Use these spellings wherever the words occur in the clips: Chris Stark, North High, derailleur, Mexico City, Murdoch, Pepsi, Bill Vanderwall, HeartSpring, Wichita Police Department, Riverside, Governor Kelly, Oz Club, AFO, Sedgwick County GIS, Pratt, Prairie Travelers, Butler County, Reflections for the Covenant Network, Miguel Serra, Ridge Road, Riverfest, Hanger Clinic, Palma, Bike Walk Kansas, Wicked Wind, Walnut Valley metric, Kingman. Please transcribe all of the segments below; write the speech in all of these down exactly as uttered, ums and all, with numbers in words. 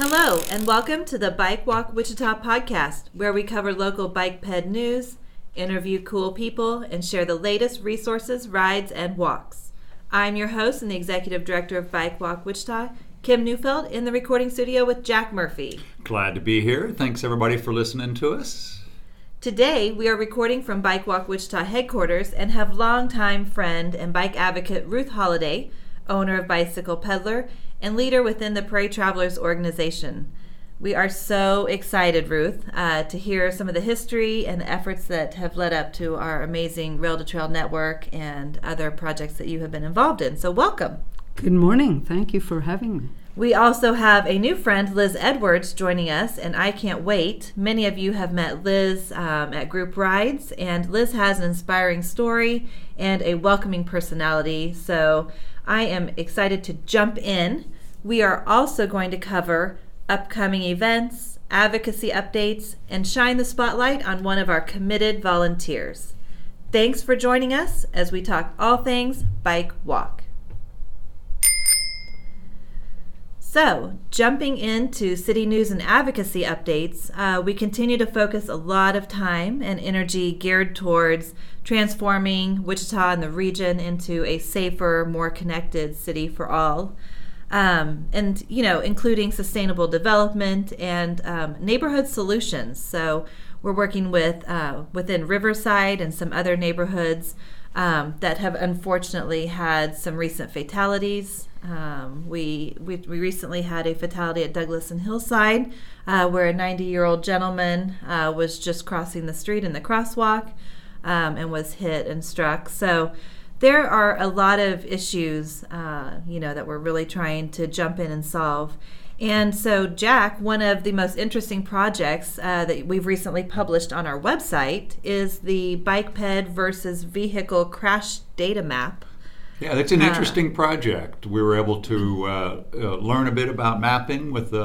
Hello, and welcome to the Bike Walk Wichita podcast, where we cover local bike ped news, interview cool people, and share the latest resources, rides, and walks. I'm your host and the executive director of Bike Walk Wichita, Kim Neufeld, in the recording studio with Jack Murphy. Glad to be here. Thanks, everybody, for listening to us. Today, we are recording from Bike Walk Wichita headquarters and have longtime friend and bike advocate Ruth Holliday, owner of Bicycle Peddler and leader within the Prairie Travelers organization. We are so excited, Ruth, uh, to hear some of the history and the efforts that have led up to our amazing Rail to Trail network and other projects that you have been involved in. So welcome. Good morning. Thank you for having me. We also have a new friend, Liz Edwards, joining us, and I can't wait. Many of you have met Liz um, at group rides, and Liz has an inspiring story and a welcoming personality, so I am excited to jump in. We are also going to cover upcoming events, advocacy updates, and shine the spotlight on one of our committed volunteers. Thanks for joining us as we talk all things Bike Walk. So, jumping into city news and advocacy updates, uh, we continue to focus a lot of time and energy geared towards transforming Wichita and the region into a safer, more connected city for all, um, and, you know, including sustainable development and um, neighborhood solutions. So, we're working with uh, within Riverside and some other neighborhoods um, that have unfortunately had some recent fatalities. Um, we, we we recently had a fatality at Douglas and Hillside uh, where a ninety-year-old gentleman uh, was just crossing the street in the crosswalk um, and was hit and struck. So there are a lot of issues, uh, you know, that we're really trying to jump in and solve. And so, Jack, one of the most interesting projects uh, that we've recently published on our website is the Bike Ped versus Vehicle Crash Data Map. Yeah, that's an interesting project. We were able to uh, uh, learn a bit about mapping with the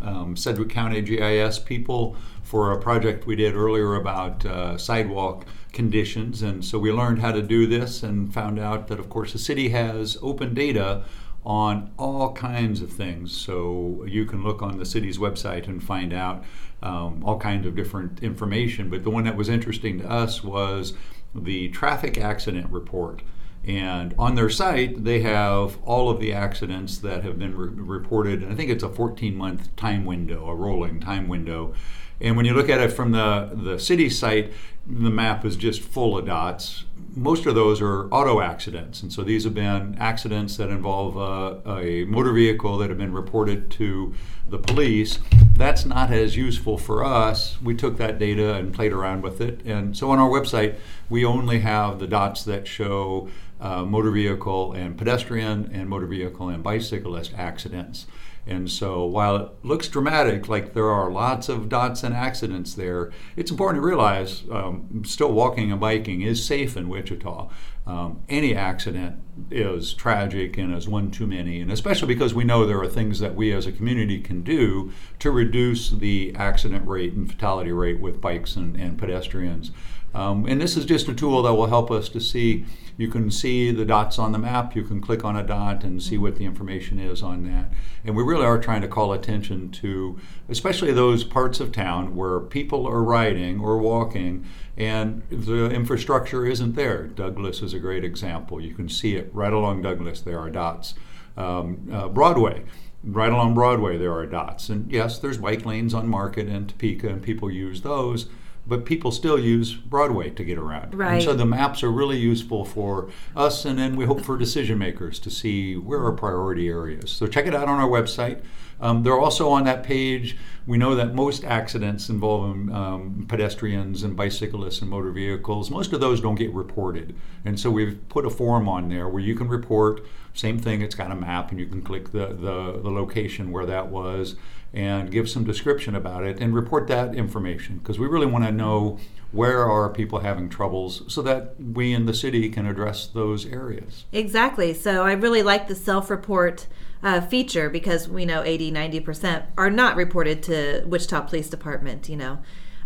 um, Sedgwick County G I S people for a project we did earlier about uh, sidewalk conditions. And so we learned how to do this and found out that, of course, the city has open data on all kinds of things. So you can look on the city's website and find out um, all kinds of different information. But the one that was interesting to us was the traffic accident report. And on their site, they have all of the accidents that have been re- reported. And I think it's a fourteen-month time window, a rolling time window. And when you look at it from the, the city site, the map is just full of dots. Most of those are auto accidents. And so these have been accidents that involve uh, a motor vehicle that have been reported to the police. That's not as useful for us. We took that data and played around with it. And so on our website, we only have the dots that show uh, motor vehicle and pedestrian and motor vehicle and bicyclist accidents. And so while it looks dramatic, like there are lots of dots and accidents there, it's important to realize um, still walking and biking is safe in Wichita. Um, any accident is tragic and is one too many, and especially because we know there are things that we as a community can do to reduce the accident rate and fatality rate with bikes and, and pedestrians. Um, and this is just a tool that will help us to see. You can see the dots on the map. You can click on a dot and see what the information is on that. And we really are trying to call attention to especially those parts of town where people are riding or walking and the infrastructure isn't there. Douglas is a great example. You can see it right along Douglas. There are dots. Um, uh, Broadway. Right along Broadway there are dots. And yes, there's bike lanes on Market and Topeka and people use those. But people still use Broadway to get around. Right. And so the maps are really useful for us, and then we hope for decision makers to see where are priority areas. So check it out on our website. Um, they're also on that page. We know that most accidents involving um, pedestrians and bicyclists and motor vehicles, most of those don't get reported. And so we've put a form on there where you can report. Same thing, it's got a map, and you can click the, the, the location where that was and give some description about it and report that information, because we really want to know where are people having troubles so that we in the city can address those areas. Exactly. So I really like the self-report uh, feature, because we know eighty, ninety percent are not reported to Wichita Police Department, you know.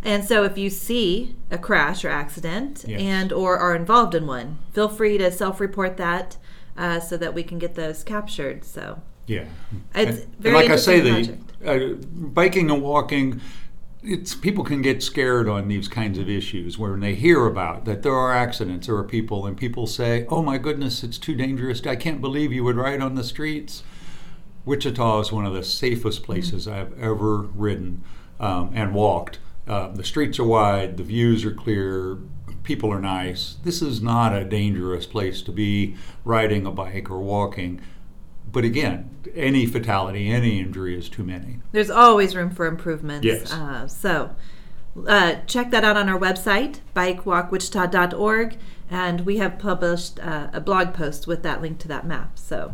And so if you see a crash or accident, yes, and or are involved in one, feel free to self-report that uh, so that we can get those captured. So Yeah. It's and, very and like I say, the uh, biking and walking, it's people can get scared on these kinds of issues when they hear about that there are accidents, there are people, and people say, oh my goodness, it's too dangerous. I can't believe you would ride on the streets. Wichita is one of the safest places mm-hmm. I've ever ridden um, and walked. Uh, the streets are wide, the views are clear, people are nice. This is not a dangerous place to be riding a bike or walking. But again, any fatality, any injury is too many. There's always room for improvements. Yes. Uh, so uh, check that out on our website, bike walk wichita dot org, and we have published uh, a blog post with that link to that map. So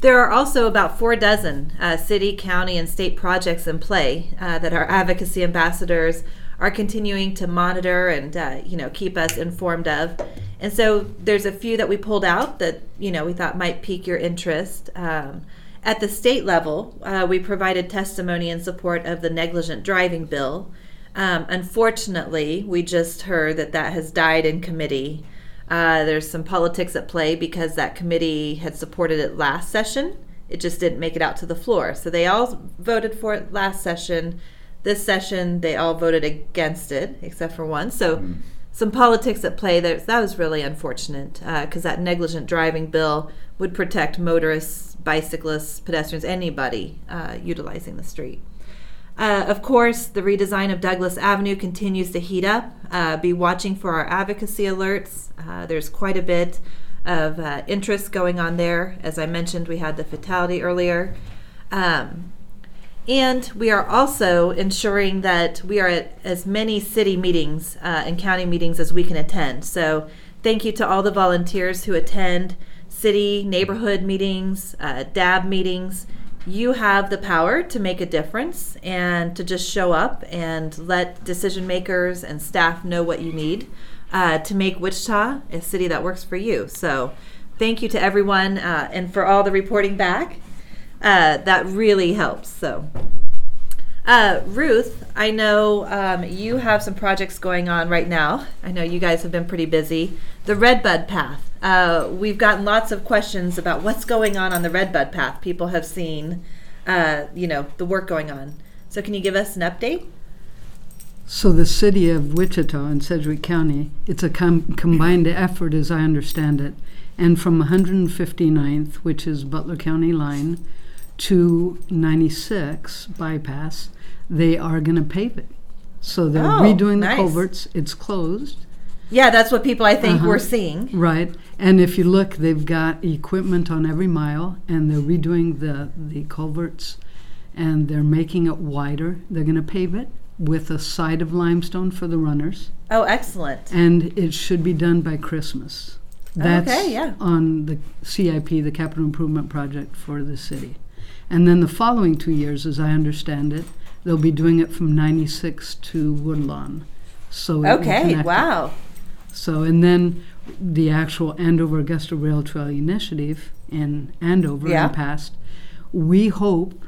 there are also about four dozen uh, city, county, and state projects in play uh, that our advocacy ambassadors are continuing to monitor and uh, you know keep us informed of. And so there's a few that we pulled out that you know we thought might pique your interest. Um, at the state level, uh, we provided testimony in support of the negligent driving bill. Um, unfortunately, we just heard that that has died in committee. Uh, there's some politics at play because that committee had supported it last session. It just didn't make it out to the floor. So they all voted for it last session. This session, they all voted against it, except for one. So. Mm. Some politics at play there. That was really unfortunate because uh, that negligent driving bill would protect motorists, bicyclists, pedestrians, anybody uh, utilizing the street. Uh, of course, the redesign of Douglas Avenue continues to heat up. Uh, be watching for our advocacy alerts. Uh, there's quite a bit of uh, interest going on there. As I mentioned, we had the fatality earlier. Um, And we are also ensuring that we are at as many city meetings uh, and county meetings as we can attend. So thank you to all the volunteers who attend city, neighborhood meetings, uh, D A B meetings. You have the power to make a difference and to just show up and let decision makers and staff know what you need uh, to make Wichita a city that works for you. So thank you to everyone uh, and for all the reporting back. Uh, that really helps. So, uh, Ruth, I know um, you have some projects going on right now. I know you guys have been pretty busy. The Redbud Path. Uh, we've gotten lots of questions about what's going on on the Redbud Path. People have seen, uh, you know, the work going on. So, can you give us an update? So, the city of Wichita and Sedgwick County, it's a com- combined effort, as I understand it, and from one fifty-ninth, which is Butler County line, to ninety-six bypass, they are going to pave it. So they're oh, redoing nice. the culverts. It's closed. Yeah, that's what people I think uh-huh. were seeing. Right. And if you look, they've got equipment on every mile, and they're redoing the, the culverts, and they're making it wider. They're going to pave it with a side of limestone for the runners. Oh, excellent. And it should be done by Christmas. That's okay, yeah. on the C I P, the Capital Improvement Project for the city. And then the following two years, as I understand it, they'll be doing it from ninety-six to Woodlawn. So okay, wow. It. So, and then the actual Andover Augusta Rail Trail Initiative in Andover yeah. in the past, we hope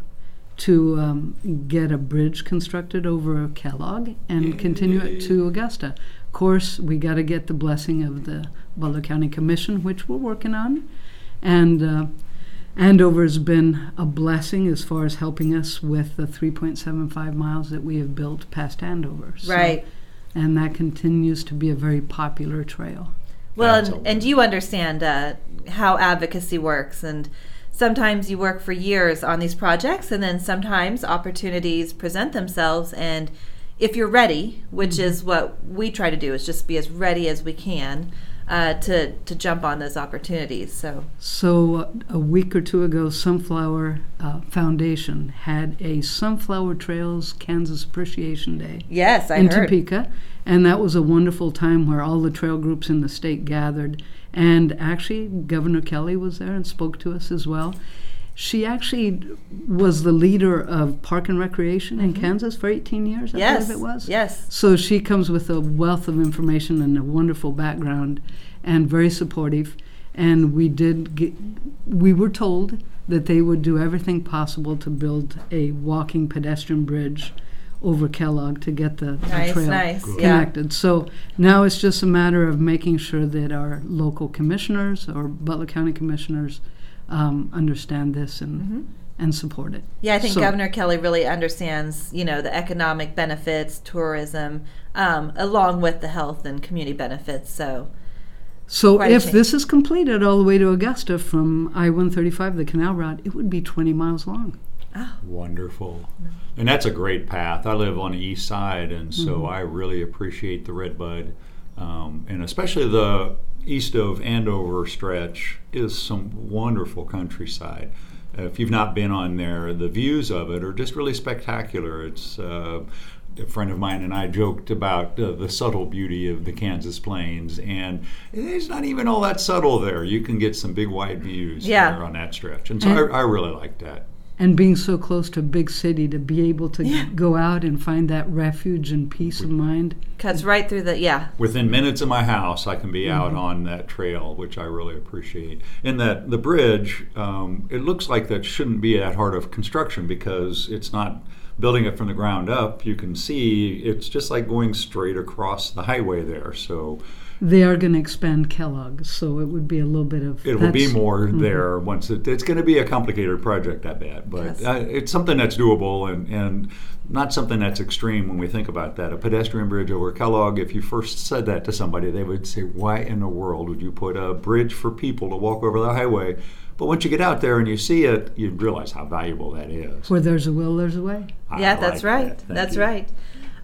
to um, get a bridge constructed over Kellogg and continue it to Augusta. Of course, we got to get the blessing of the Butler County Commission, which we're working on. And uh, Andover's been a blessing as far as helping us with the three point seven five miles that we have built past Andover. So, right. And that continues to be a very popular trail. Well, and, and you understand uh, how advocacy works. And sometimes you work for years on these projects, and then sometimes opportunities present themselves. And if you're ready, which mm-hmm. is what we try to do, is just be as ready as we can. Uh, to, to jump on those opportunities. So so uh, a week or two ago, Sunflower uh, Foundation had a Sunflower Trails Kansas Appreciation Day yes, I in heard. Topeka. And that was a wonderful time where all the trail groups in the state gathered. And actually, Governor Kelly was there and spoke to us as well. She actually was the leader of Park and Recreation in mm-hmm. Kansas for eighteen years, I yes. believe it was. Yes. So she comes with a wealth of information and a wonderful background and very supportive. And we did get, we were told that they would do everything possible to build a walking pedestrian bridge over Kellogg to get the, nice, the trail nice. connected. Yeah. So now it's just a matter of making sure that our local commissioners or Butler County commissioners um, understand this and mm-hmm. and support it. Yeah, I think so, Governor Kelly really understands, you know, the economic benefits, tourism, um, along with the health and community benefits. So, so if this is completed all the way to Augusta from I one thirty-five, the canal route, it would be twenty miles long. Oh. Wonderful. And that's a great path. I live on the east side, and so mm-hmm. I really appreciate the Redbud, um, and especially the east of Andover stretch is some wonderful countryside. If you've not been on there, the views of it are just really spectacular. It's uh, a friend of mine and I joked about uh, the subtle beauty of the Kansas Plains, and it's not even all that subtle there. You can get some big wide views yeah. there on that stretch, and so and, I, I really like that. And being so close to a big city, to be able to yeah. go out and find that refuge and peace of mind. Cuts right through the, yeah. Within minutes of my house, I can be mm-hmm. out on that trail, which I really appreciate. And that the bridge, um, it looks like that shouldn't be that hard of construction because it's not building it from the ground up. You can see it's just like going straight across the highway there. So they are going to expand Kellogg, so it would be a little bit of... It will be more mm-hmm. there once. It, it's going to be a complicated project, I bet, but yes. uh, it's something that's doable and, and not something that's extreme when we think about that. A pedestrian bridge over Kellogg, if you first said that to somebody, they would say, why in the world would you put a bridge for people to walk over the highway? But once you get out there and you see it, you realize how valuable that is. Where there's a will, there's a way. I yeah, like that's right. That. That's you. right.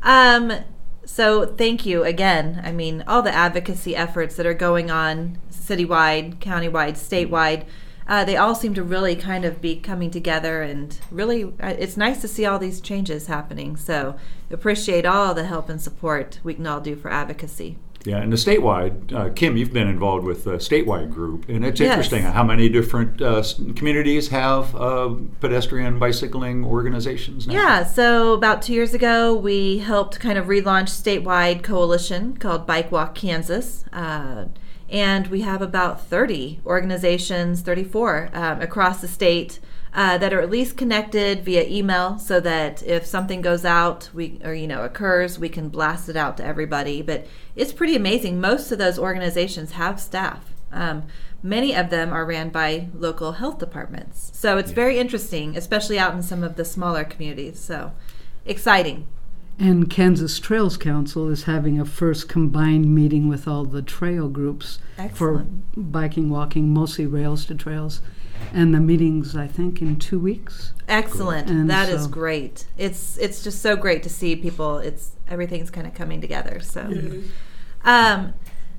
Um, So thank you again. I mean, all the advocacy efforts that are going on citywide, countywide, statewide, uh, they all seem to really kind of be coming together, and really uh, it's nice to see all these changes happening. So appreciate all the help and support we can all do for advocacy. Yeah, and the statewide, uh, Kim, you've been involved with the statewide group, and it's yes. interesting how many different uh, communities have uh, pedestrian bicycling organizations now. Yeah, so about two years ago, we helped kind of relaunch statewide coalition called Bike Walk Kansas, uh, and we have about thirty organizations, thirty-four, um, across the state uh, that are at least connected via email, so that if something goes out, we or you know occurs, we can blast it out to everybody. But it's pretty amazing. Most of those organizations have staff. Um, many of them are ran by local health departments. So it's yeah. very interesting, especially out in some of the smaller communities. So exciting. And Kansas Trails Council is having a first combined meeting with all the trail groups Excellent. for biking, walking, mostly rails to trails. And the meeting's, I think, in two weeks. Excellent. Cool. That so is great. It's it's just so great to see people. It's everything's kind of coming together. So, yeah. um,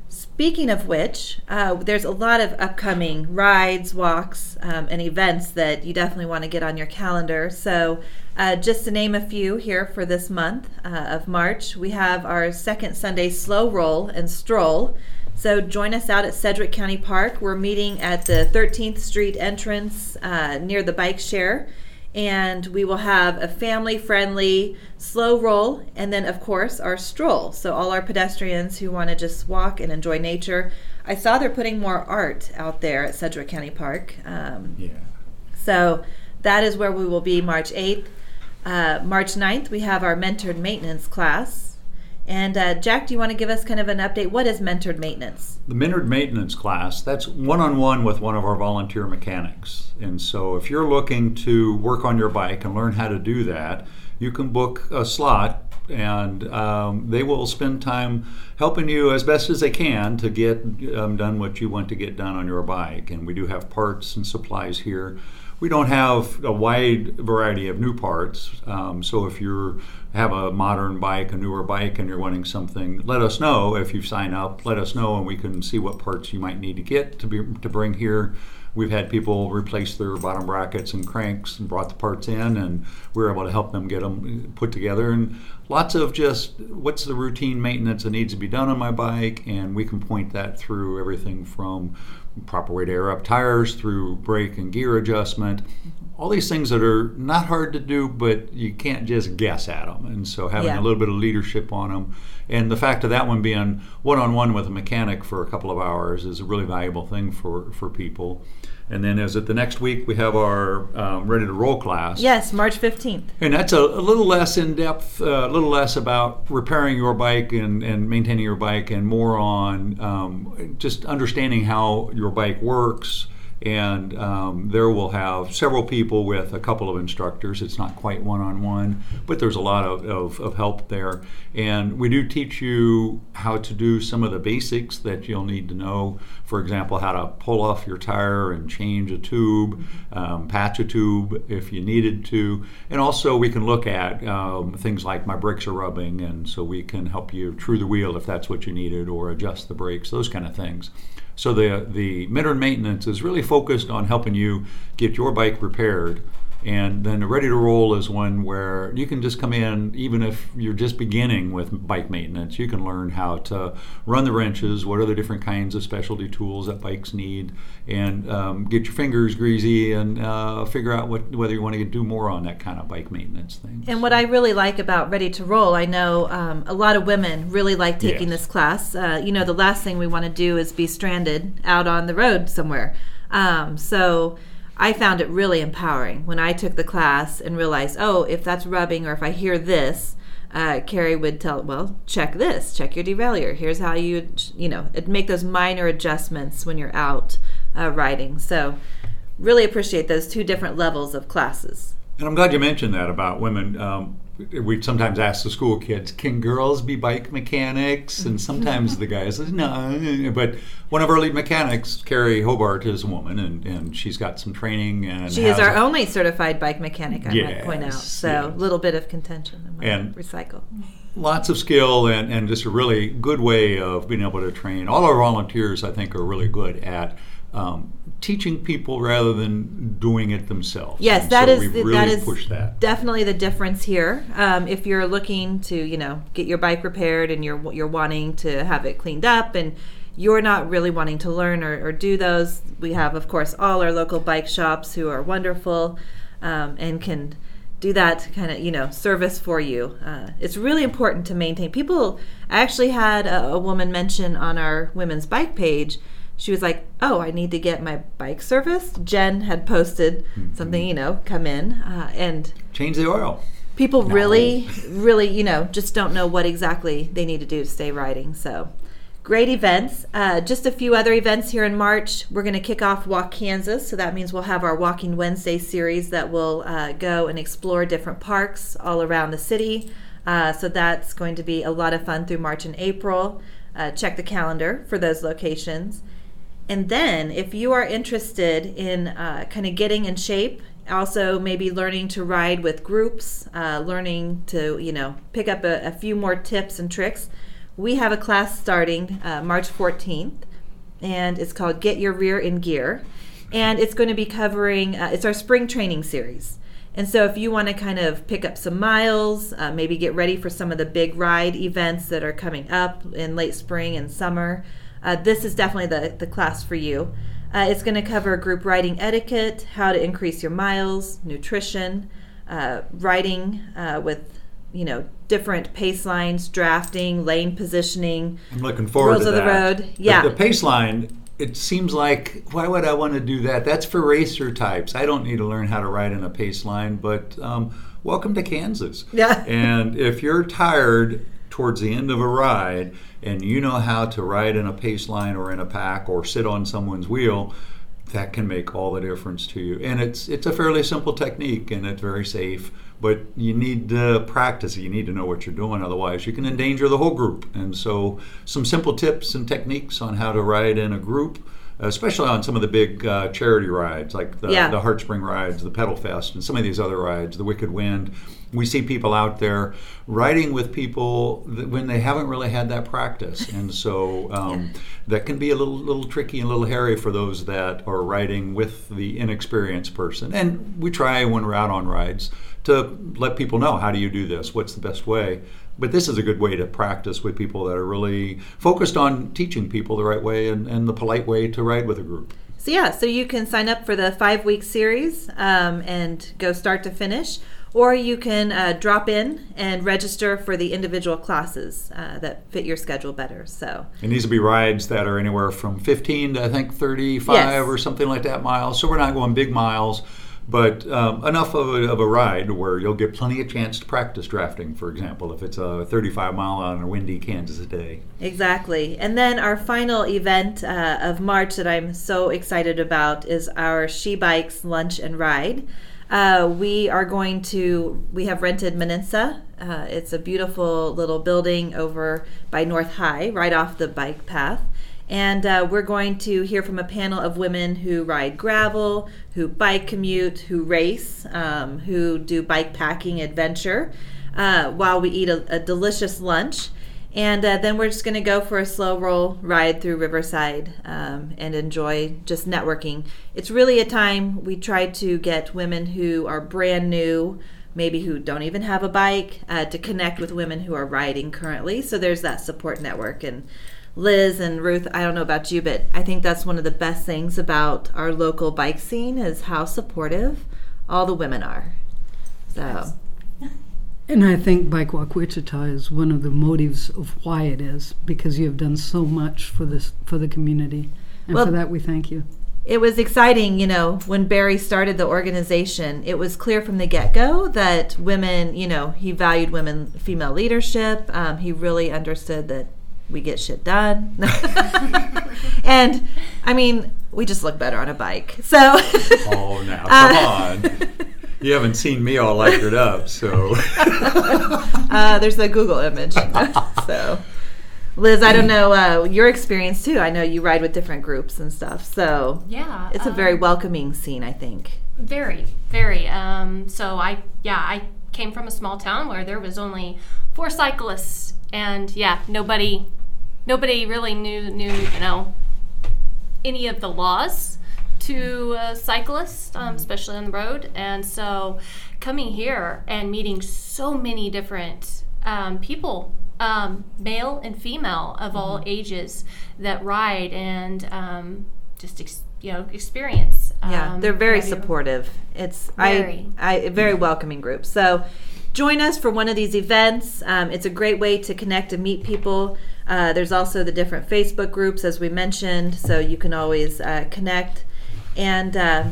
speaking of which, uh, there's a lot of upcoming rides, walks, um, and events that you definitely want to get on your calendar. So, uh, just to name a few here for this month uh, of March, we have our second Sunday slow roll and stroll. So join us out at Sedgwick County Park. We're meeting at the thirteenth Street entrance uh, near the bike share, and we will have a family-friendly slow roll and then, of course, our stroll. So all our pedestrians who want to just walk and enjoy nature. I saw they're putting more art out there at Sedgwick County Park. Um, yeah. So that is where we will be March eighth. Uh, March ninth, we have our mentored maintenance class. And uh, Jack, do you want to give us kind of an update? What is mentored maintenance? The mentored maintenance class, that's one-on-one with one of our volunteer mechanics. And so if you're looking to work on your bike and learn how to do that, you can book a slot, and um, they will spend time helping you as best as they can to get um, done what you want to get done on your bike. And we do have parts and supplies here. We don't have a wide variety of new parts, um, so if you have a modern bike, a newer bike, and you're wanting something, let us know. If you sign up, let us know, and we can see what parts you might need to get to, be, to bring here. We've had people replace their bottom brackets and cranks and brought the parts in, and we were able to help them get them put together. And lots of just, what's the routine maintenance that needs to be done on my bike, and we can point that through everything from proper way to air up tires, through brake and gear adjustment, all these things that are not hard to do, but you can't just guess at them. And so having yeah. a little bit of leadership on them, and the fact of that one being one-on-one with a mechanic for a couple of hours is a really valuable thing for, for people. And then as at the next week, we have our um, Ready to Roll class. Yes, March fifteenth. And that's a, a little less in-depth, a uh, little less about repairing your bike and, and maintaining your bike, and more on um, just understanding how your bike works And um, there we'll have several people with a couple of instructors. It's not quite one-on-one, but there's a lot of, of, of help there. And we do teach you how to do some of the basics that you'll need to know. For example, how to pull off your tire and change a tube, um, patch a tube if you needed to. And also we can look at um, things like my brakes are rubbing, and so we can help you true the wheel if that's what you needed, or adjust the brakes, those kind of things. So the the midterm maintenance is really focused on helping you get your bike repaired. And then the ready to roll is one where you can just come in, even if you're just beginning with bike maintenance, you can learn how to run the wrenches, what are the different kinds of specialty tools that bikes need, and um, get your fingers greasy and uh, figure out what, whether you want to do more on that kind of bike maintenance thing. And what I really like about ready to roll, I know um, a lot of women really like taking yes. this class. Uh, you know, the last thing we want to do is be stranded out on the road somewhere. Um, so. I found it really empowering when I took the class and realized, oh, if that's rubbing or if I hear this, uh, Carrie would tell, well, check this, check your derailleur. Here's how you, you know, make those minor adjustments when you're out uh, riding. So really appreciate those two different levels of classes. And I'm glad you mentioned that about women. Um, we sometimes ask the school kids, can girls be bike mechanics? And sometimes the guys say, no. But one of our lead mechanics, Carrie Hobart, is a woman, and, and she's got some training. And she is our a, only certified bike mechanic, I yes, might point out. So a yes. little bit of contention in my and recycle. Lots of skill, and, and just a really good way of being able to train. All our volunteers, I think, are really good at Um, teaching people rather than doing it themselves. Yes, and that so is we really that is push that. Definitely the difference here. Um, if you're looking to, you know, get your bike repaired and you're you're wanting to have it cleaned up, and you're not really wanting to learn or, or do those, we have, of course, all our local bike shops who are wonderful um, and can do that kind of, you know, service for you. Uh, it's really important to maintain. People, I actually had a, a woman mention on our women's bike page. She was like, oh, I need to get my bike serviced. Jen had posted mm-hmm. something, you know, come in uh, and... change the oil. People no. really, really, you know, just don't know what exactly they need to do to stay riding. So great events. Uh, just a few other events here in March. We're going to kick off Walk Kansas. So that means we'll have our Walking Wednesday series that will uh, go and explore different parks all around the city. Uh, so that's going to be a lot of fun through March and April. Uh, check the calendar for those locations. And then if you are interested in uh, kind of getting in shape, also maybe learning to ride with groups, uh, learning to, you know, pick up a, a few more tips and tricks, we have a class starting uh, March fourteenth, and it's called Get Your Rear in Gear. And it's going to be covering, uh, it's our spring training series. And so if you want to kind of pick up some miles, uh, maybe get ready for some of the big ride events that are coming up in late spring and summer, Uh, this is definitely the, the class for you. Uh, it's going to cover group riding etiquette, how to increase your miles, nutrition, uh, riding uh, with, you know, different pace lines, drafting, lane positioning. I'm looking forward to that. Rules of the road. Yeah. The, the pace line, it seems like, why would I want to do that? That's for racer types. I don't need to learn how to ride in a pace line, but um, welcome to Kansas. Yeah. And if you're tired towards the end of a ride, and you know how to ride in a pace line or in a pack or sit on someone's wheel, that can make all the difference to you. And it's it's a fairly simple technique, and it's very safe, but you need to practice it. You need to know what you're doing, otherwise you can endanger the whole group. And so some simple tips and techniques on how to ride in a group, especially on some of the big uh, charity rides, like the, yeah. the Heartspring rides, the Pedal Fest, and some of these other rides, the Wicked Wind. We see people out there riding with people that, when they haven't really had that practice. And so um, yeah. that can be a little little tricky and a little hairy for those that are riding with the inexperienced person. And we try, when we're out on rides, to let people know, how do you do this? What's the best way? But this is a good way to practice with people that are really focused on teaching people the right way and, and the polite way to ride with a group. So yeah, so you can sign up for the five-week series um, and go start to finish, or you can uh, drop in and register for the individual classes uh, that fit your schedule better. So. And these will be rides that are anywhere from fifteen to, I think, thirty-five yes. or something like that miles. So we're not going big miles. But um, enough of a, of a ride where you'll get plenty of chance to practice drafting, for example, if it's a thirty-five mile on a windy Kansas day. Exactly. And then our final event uh, of March that I'm so excited about is our She Bikes Lunch and Ride. Uh, we are going to, we have rented Menensa. Uh, it's a beautiful little building over by North High, right off the bike path. And uh, we're going to hear from a panel of women who ride gravel, who bike commute, who race, um, who do bike packing adventure, uh, while we eat a, a delicious lunch. And uh, then we're just going to go for a slow roll ride through Riverside um, and enjoy just networking. It's really a time we try to get women who are brand new, maybe who don't even have a bike, uh, to connect with women who are riding currently. So there's that support network. And Liz and Ruth, I don't know about you, but I think that's one of the best things about our local bike scene is how supportive all the women are. So, and I think Bike Walk Wichita is one of the motives of why it is, because you have done so much for this, for the community, and well, for that we thank you. It was exciting, you know, when Barry started the organization, it was clear from the get-go that women, you know, he valued women, female leadership. Um, he really understood that we get shit done. And, I mean, we just look better on a bike. So oh, now, come uh, on. You haven't seen me all lighted up, so. uh, there's the Google image. So, Liz, I don't know uh, your experience, too. I know you ride with different groups and stuff. So, yeah, it's a very um, welcoming scene, I think. Very, very. Um, so, I yeah, I came from a small town where there was only four cyclists. And yeah, nobody, nobody really knew, knew you know, any of the laws to uh, cyclists, um, especially on the road. And so, coming here and meeting so many different um, people, um, male and female of mm-hmm. all ages, that ride and um, just ex- you know experience. Yeah, um, they're very supportive. It's very. I, I very welcoming group. So. Join us for one of these events. Um, it's a great way to connect and meet people. Uh, there's also the different Facebook groups, as we mentioned, so you can always uh, connect and uh,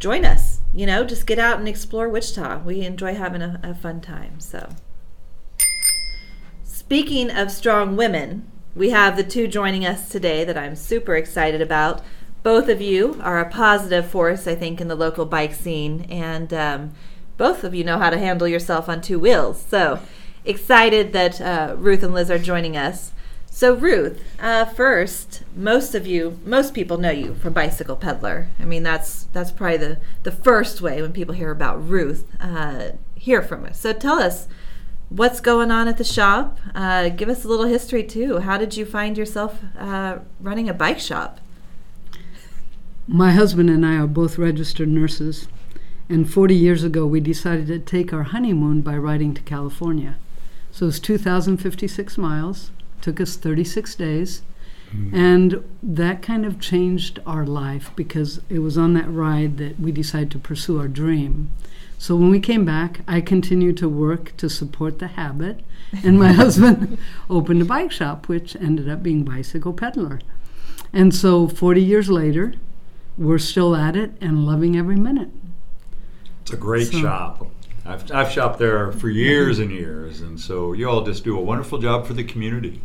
join us. You know, just get out and explore Wichita. We enjoy having a, a fun time. So, speaking of strong women, we have the two joining us today that I'm super excited about. Both of you are a positive force, I think, in the local bike scene, and um, both of you know how to handle yourself on two wheels. So excited that uh, Ruth and Liz are joining us. So Ruth, uh, first, most of you, most people know you from Bicycle Peddler. I mean, that's that's probably the, the first way when people hear about Ruth, uh, hear from us. So tell us what's going on at the shop. Uh, give us a little history too. How did you find yourself uh, running a bike shop? My husband and I are both registered nurses. And forty years ago, we decided to take our honeymoon by riding to California. So it was two thousand fifty-six miles, took us thirty-six days, mm. and that kind of changed our life because it was on that ride that we decided to pursue our dream. So when we came back, I continued to work to support the habit, and my husband opened a bike shop, which ended up being Bicycle Peddler. And so forty years later, we're still at it and loving every minute. It's a great so. shop. I've I've shopped there for years and years, and so you all just do a wonderful job for the community.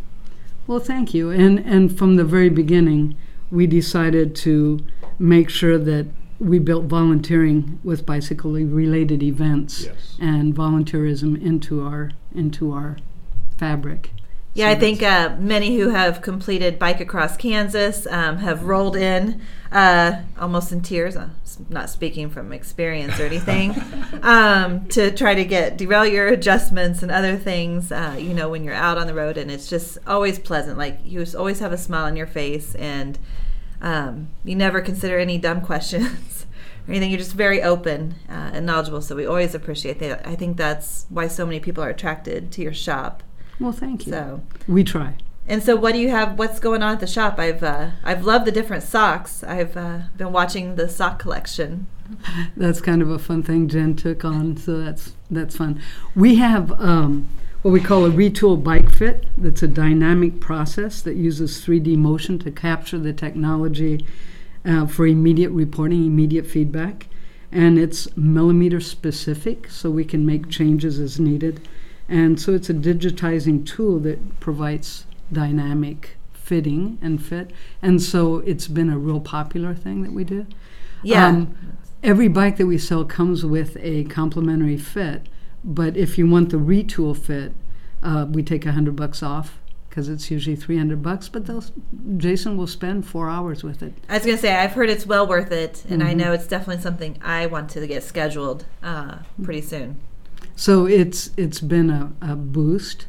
Well, thank you. And and from the very beginning, we decided to make sure that we built volunteering with bicycle-related events yes. and volunteerism into our into our fabric. Yeah, I think uh, many who have completed Bike Across Kansas um, have rolled in uh, almost in tears. I'm not speaking from experience or anything um, to try to get derail your adjustments and other things. Uh, you know, when you're out on the road, and it's just always pleasant. Like you always have a smile on your face, and um, you never consider any dumb questions or anything. You're just very open uh, and knowledgeable. So we always appreciate that. I think that's why so many people are attracted to your shop. Well, thank you. So we try. And so, what do you have? What's going on at the shop? I've uh, I've loved the different socks. I've uh, been watching the sock collection. That's kind of a fun thing Jen took on. So that's that's fun. We have um, what we call a retool bike fit. That's a dynamic process that uses three D motion to capture the technology uh, for immediate reporting, immediate feedback. and it's millimeter specific, so we can make changes as needed. And so it's a digitizing tool that provides dynamic fitting and fit, and so it's been a real popular thing that we do. Yeah. Um, every bike that we sell comes with a complimentary fit, but if you want the retool fit, uh, we take a hundred bucks off, because it's usually three hundred bucks, but they'll, Jason will spend four hours with it. I was going to say, I've heard it's well worth it, and mm-hmm. I know it's definitely something I want to get scheduled uh, pretty soon. So it's it's been a, a boost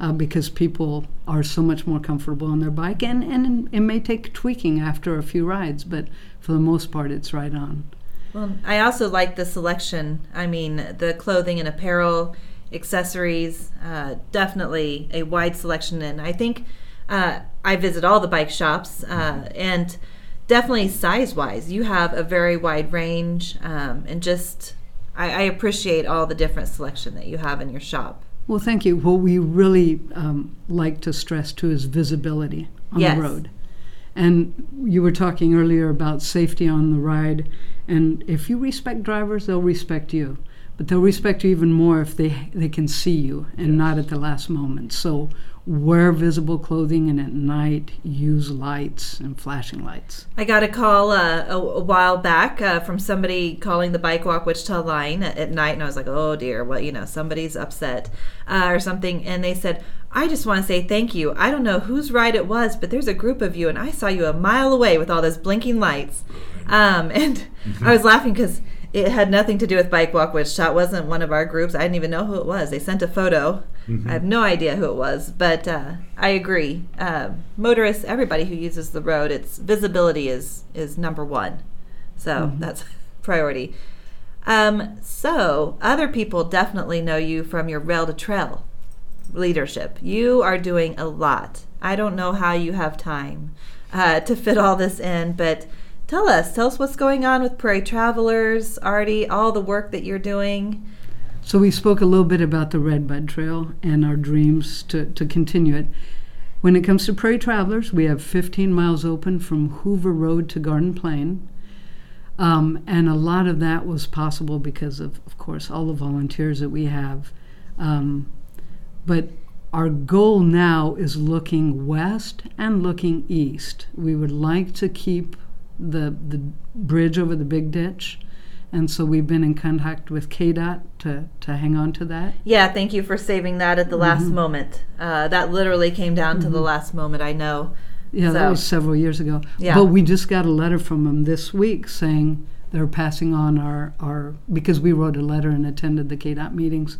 uh, because people are so much more comfortable on their bike, and, and it may take tweaking after a few rides, but for the most part, it's right on. Well, I also like the selection. I mean, the clothing and apparel, accessories, uh, definitely a wide selection. And I think uh, I visit all the bike shops, uh, and definitely size-wise, you have a very wide range, um, and just I, I appreciate all the different selection that you have in your shop. Well, thank you. What we really um, like to stress, too, is visibility on yes. the road. And you were talking earlier about safety on the ride, and if you respect drivers, they'll respect you. But they'll respect you even more if they they can see you and yes. not at the last moment. So wear visible clothing, and at night use lights and flashing lights. I got a call uh, a, a while back uh, from somebody calling the Bike Walk Wichita line at, at night, and I was like, oh dear, well, you know, somebody's upset uh, or something. And they said, I just want to say thank you. I don't know whose ride it was, but there's a group of you, and I saw you a mile away with all those blinking lights. Um, and I was laughing because it had nothing to do with Bike Walk Wichita. It wasn't one of our groups. I didn't even know who it was. They sent a photo. Mm-hmm. I have no idea who it was, but uh, I agree. Uh, motorists, everybody who uses the road, it's visibility is, is number one. So mm-hmm. that's priority. Um, so other people definitely know you from your rail to trail leadership. You are doing a lot. I don't know how you have time uh, to fit all this in, but Tell us, tell us what's going on with Prairie Travelers, Artie, all the work that you're doing. So we spoke a little bit about the Redbud Trail and our dreams to, to continue it. When it comes to Prairie Travelers, we have fifteen miles open from Hoover Road to Garden Plain. Um, and a lot of that was possible because of, of course, all the volunteers that we have. Um, but our goal now is looking west and looking east. We would like to keep the the bridge over the Big Ditch, and so we've been in contact with K D O T to, to hang on to that. Yeah, thank you for saving that at the mm-hmm. last moment. Uh, that literally came down mm-hmm. to the last moment, I know. Yeah, so. That was several years ago. Yeah. But we just got a letter from them this week saying they're passing on our, our because we wrote a letter and attended the K D O T meetings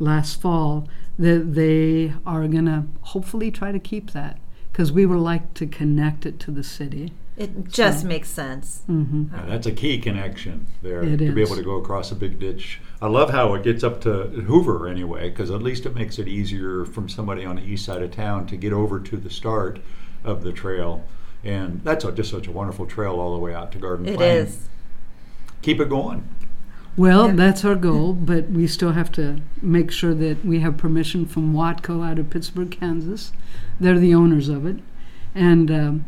last fall, that they are going to hopefully try to keep that, because we would like to connect it to the city. It just so. makes sense. Mm-hmm. Yeah, that's a key connection there, it to is. be able to go across a big ditch. I love how it gets up to Hoover anyway, because at least it makes it easier from somebody on the east side of town to get over to the start of the trail. And that's a, just such a wonderful trail all the way out to Garden Plain. It is. Keep it going. Well, yeah. that's our goal, but we still have to make sure that we have permission from Watco out of Pittsburgh, Kansas. They're the owners of it. And Um,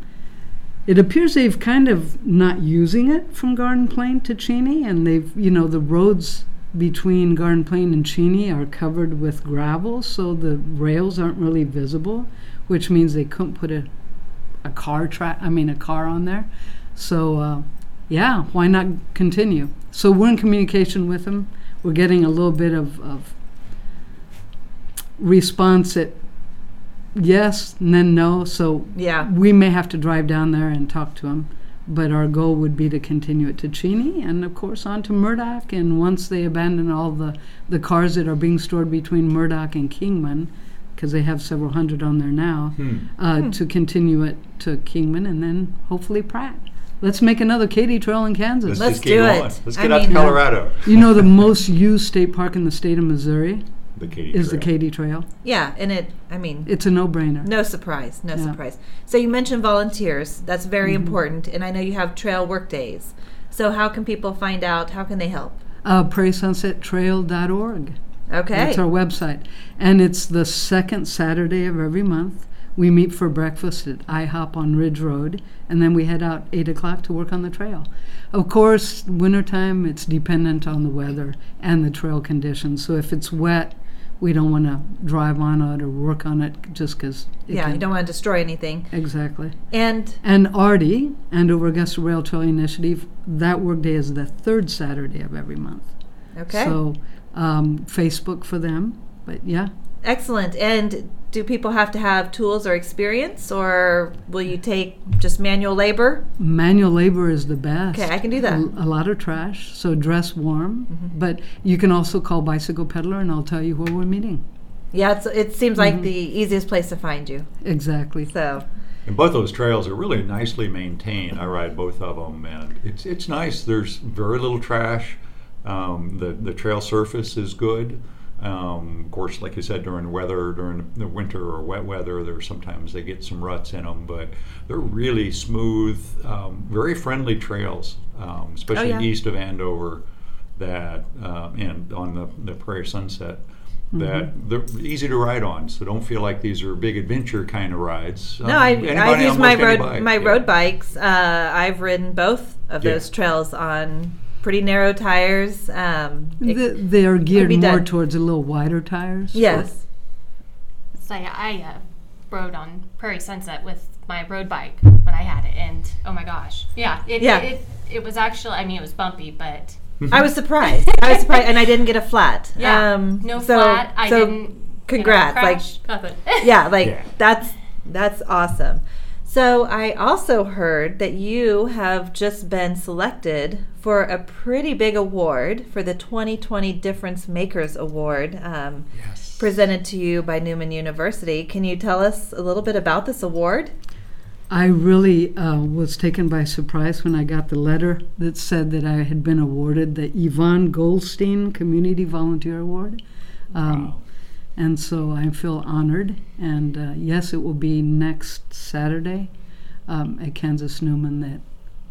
it appears they've kind of not using it from Garden Plain to Cheney, and they've, you know, the roads between Garden Plain and Cheney are covered with gravel, so the rails aren't really visible, which means they couldn't put a, a car track, I mean, a car on there. So, uh, yeah, why not continue? So we're in communication with them. We're getting a little bit of, of response at yes and then no, so yeah. we may have to drive down there and talk to them, but our goal would be to continue it to Cheney and, of course, on to Murdoch, and once they abandon all the, the cars that are being stored between Murdoch and Kingman, because they have several hundred on there now, hmm. Uh, hmm. to continue it to Kingman and then hopefully Pratt. Let's make another Katy Trail in Kansas. Let's, Let's do it. On. Let's get I out mean, to Colorado. You know, the most used state park in the state of Missouri? The Katy is Trail. the Katy Trail. Yeah, and it, I mean, it's a no-brainer. No surprise, no yeah. surprise. So you mentioned volunteers. That's very mm-hmm. important, and I know you have trail work days. So how can people find out? How can they help? Uh, prairie sunset trail dot org. Okay. That's our website. And it's the second Saturday of every month. We meet for breakfast at I hop on Ridge Road, and then we head out eight o'clock to work on the trail. Of course, wintertime, it's dependent on the weather and the trail conditions. So if it's wet, we don't want to drive on it or work on it just because it Yeah, can. You don't want to destroy anything. Exactly. And and A R D I, Andover Augusta Rail Trail Initiative, that workday is the third Saturday of every month. Okay. So um, Facebook for them, but yeah. Excellent. And do people have to have tools or experience, or will you take just manual labor? Manual labor is the best. Okay, I can do that. A, a lot of trash, so dress warm. Mm-hmm. But you can also call Bicycle Peddler, and I'll tell you where we're meeting. Yeah, it's, it seems mm-hmm. like the easiest place to find you. Exactly. So. And both those trails are really nicely maintained. I ride both of them, and it's it's nice. There's very little trash. Um, the the trail surface is good. Um, of course, like you said, during weather, during the winter or wet weather, there's sometimes they get some ruts in them, but they're really smooth, um, very friendly trails, um, especially oh, yeah. east of Andover, that uh, and on the, the Prairie Sunset, that mm-hmm. they're easy to ride on. So don't feel like these are big adventure kind of rides. No, um, I I use my road bike, my yeah. road bikes. Uh, I've ridden both of yeah. those trails on. Pretty narrow tires. Um, the, they are geared more done. towards a little wider tires. Yes. Or? So I uh, rode on Prairie Sunset with my road bike when I had it, and oh my gosh, yeah, it yeah. It, it, it was actually. I mean, it was bumpy, but I was surprised. I was surprised, and I didn't get a flat. Yeah, um, no so, flat. I so didn't. Congrats, you know, crash, like nothing. yeah, like yeah. that's that's awesome. So I also heard that you have just been selected for a pretty big award for the twenty twenty Difference Makers Award um, yes. presented to you by Newman University. Can you tell us a little bit about this award? I really uh, was taken by surprise when I got the letter that said that I had been awarded the Yvonne Goldstein Community Volunteer Award. Um, wow. And so I feel honored, and uh, yes, it will be next Saturday um, at Kansas Newman that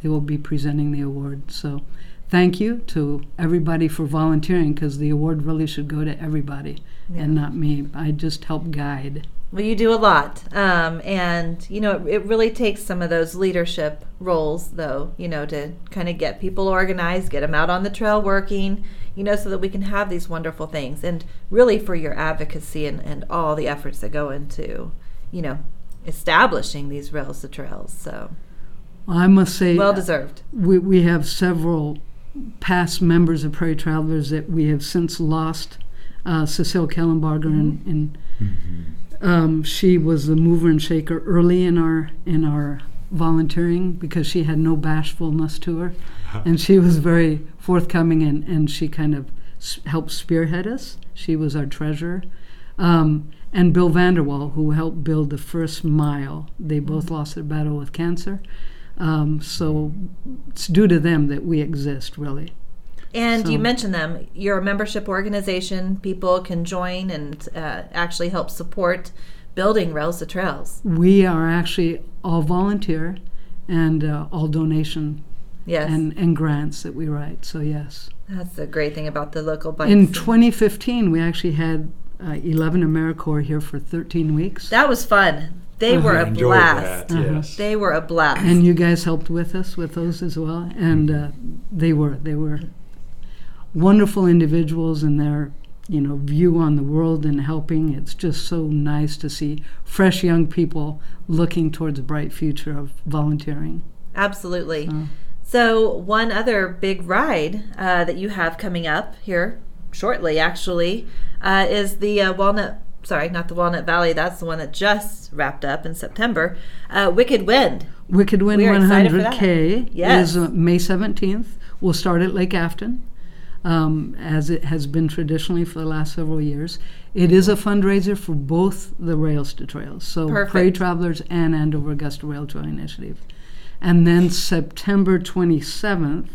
they will be presenting the award. So thank you to everybody for volunteering, because the award really should go to everybody yeah. and not me. I just help guide. Well, you do a lot, um, and you know, it, it really takes some of those leadership roles, though, you know, to kind of get people organized, get them out on the trail working, you know, so that we can have these wonderful things, and really for your advocacy and, and all the efforts that go into, you know, establishing these rails to trails. So, well, I must say, well deserved. We we have several past members of Prairie Travelers that we have since lost. Uh, Cecile Kellenbarger mm-hmm. and. and mm-hmm. Um, she was the mover and shaker early in our in our volunteering, because she had no bashfulness to her, and she was very forthcoming, and, and she kind of s- helped spearhead us. She was our treasurer. Um, and Bill Vanderwall, who helped build the first mile. They both mm-hmm. lost their battle with cancer. Um, so it's due to them that we exist, really. And so. You mentioned them. You're a membership organization. People can join and uh, actually help support building Rails to Trails. We are actually all volunteer and uh, all donation yes. and, and grants that we write. So, yes. That's the great thing about the local bikes. In twenty fifteen, we actually had uh, eleven AmeriCorps here for thirteen weeks. That was fun. They uh-huh. were a blast. That, uh-huh. yes. They were a blast. And you guys helped with us with those as well. And uh, they were, they were... wonderful individuals, and their, you know, view on the world and helping. It's just so nice to see fresh young people looking towards a bright future of volunteering. Absolutely. So, so one other big ride uh, that you have coming up here shortly, actually, uh, is the uh, Walnut, sorry, not the Walnut Valley. That's the one that just wrapped up in September. Uh, Wicked Wind. Wicked Wind one hundred K yes. is uh, May seventeenth. We'll start at Lake Afton. Um, as it has been traditionally for the last several years. It is a fundraiser for both the Rails to Trails, so Perfect. Prairie Travelers and Andover Augusta Rail Trail Initiative. And then September twenty-seventh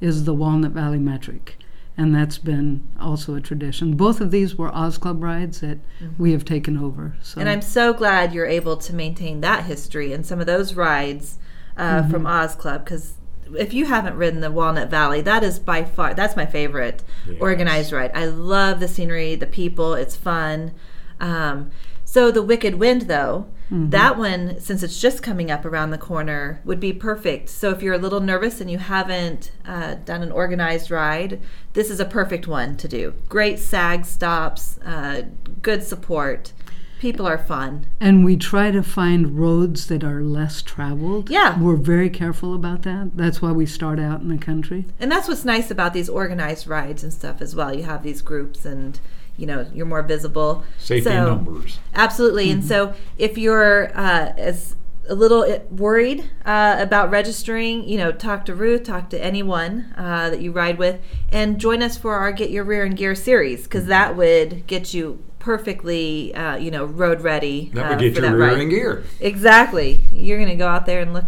is the Walnut Valley metric, and that's been also a tradition. Both of these were Oz Club rides that mm-hmm. we have taken over. So. And I'm so glad you're able to maintain that history and some of those rides uh, mm-hmm. from Oz Club, because if you haven't ridden the Walnut Valley, that is by far, that's my favorite yes. organized ride. I love the scenery, the people, it's fun. Um, so the Wicked Wind, though, Mm-hmm. That one, since it's just coming up around the corner, would be perfect. So if you're a little nervous and you haven't uh, done an organized ride, this is a perfect one to do. Great sag stops, uh, good support. People are fun. And we try to find roads that are less traveled. Yeah. We're very careful about that. That's why we start out in the country. And that's what's nice about these organized rides and stuff as well. You have these groups and, you know, you're more visible. Safety so, numbers. Absolutely. Mm-hmm. And so if you're uh, as a little worried uh, about registering, you know, talk to Ruth, talk to anyone uh, that you ride with, and join us for our Get Your Rear in Gear series, because that would get you perfectly, uh, you know, road ready. That would uh, get your rear ride. In gear. Exactly. You're going to go out there and look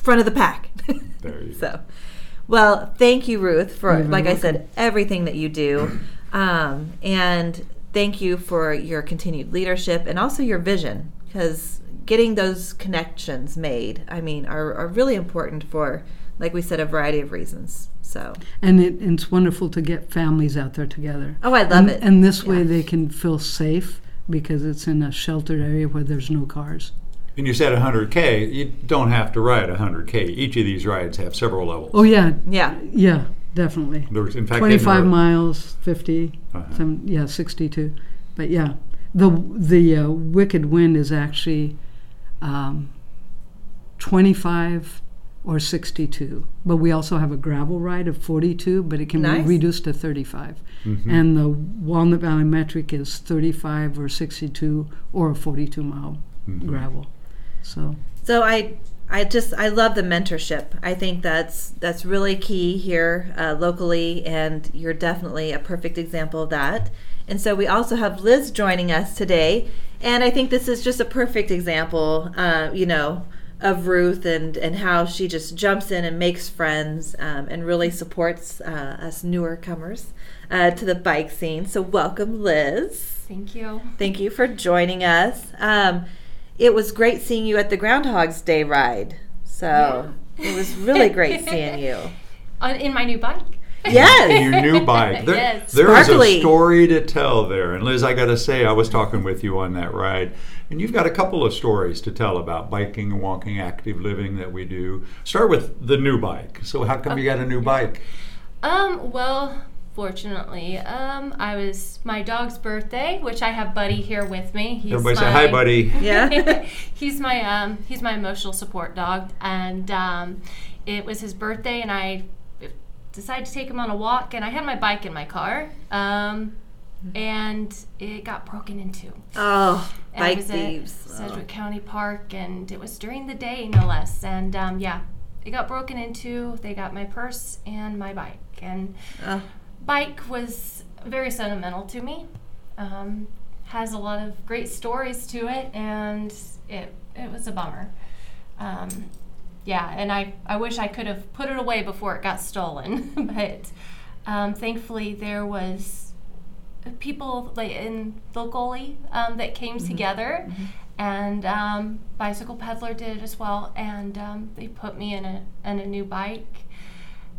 front of the pack. There you go. So, well, thank you, Ruth, for, You're like welcome. I said, everything that you do. Um, and thank you for your continued leadership and also your vision, because getting those connections made, I mean, are, are really important for, like we said, a variety of reasons. So and it, it's wonderful to get families out there together. Oh, I love and, it. And this yeah. way they can feel safe because it's in a sheltered area where there's no cars. And you said one hundred K. You don't have to ride one hundred K. Each of these rides have several levels. Oh, yeah. Yeah. Yeah, definitely. There's, in fact, twenty-five miles, fifty, uh-huh. some, yeah, sixty-two. But, yeah, the, the uh, Wicked Wind is actually um, twenty-five or sixty-two, but we also have a gravel ride of forty-two, but it can nice. be reduced to thirty-five. Mm-hmm. And the Walnut Valley metric is thirty-five or sixty-two or a forty-two mile mm-hmm. gravel. So, so I, I just I love the mentorship. I think that's that's really key here uh, locally, and you're definitely a perfect example of that. And so we also have Liz joining us today, and I think this is just a perfect example. Uh, you know. of Ruth and, and how she just jumps in and makes friends um, and really supports uh, us newer comers uh, to the bike scene. So welcome, Liz. Thank you. Thank you for joining us. Um, it was great seeing you at the Groundhog's Day ride. So yeah. It was really great seeing you. In my new bike. Yes. In your new bike. There, yes. there is a story to tell there. And Liz, I got to say, I was talking with you on that ride, and you've got a couple of stories to tell about biking and walking, active living that we do. Start with the new bike. So how come okay. you got a new bike? Um, well, fortunately, um, I was my dog's birthday, which I have Buddy here with me. He's Everybody my, say hi, Buddy. Yeah. he's my um, he's my emotional support dog, and um, it was his birthday, and I decided to take him on a walk, and I had my bike in my car, um, and it got broken into. Oh, and bike thieves! It was at Sedgwick oh. County Park, and it was during the day, no less. And um, yeah, it got broken into. They got my purse and my bike, and oh. bike was very sentimental to me. Um, has a lot of great stories to it, and it it was a bummer. Um, Yeah, and I, I wish I could have put it away before it got stolen, but um, thankfully there was people like in locally um, that came mm-hmm. together, mm-hmm. and um, Bicycle Peddler did it as well, and um, they put me in a in a new bike,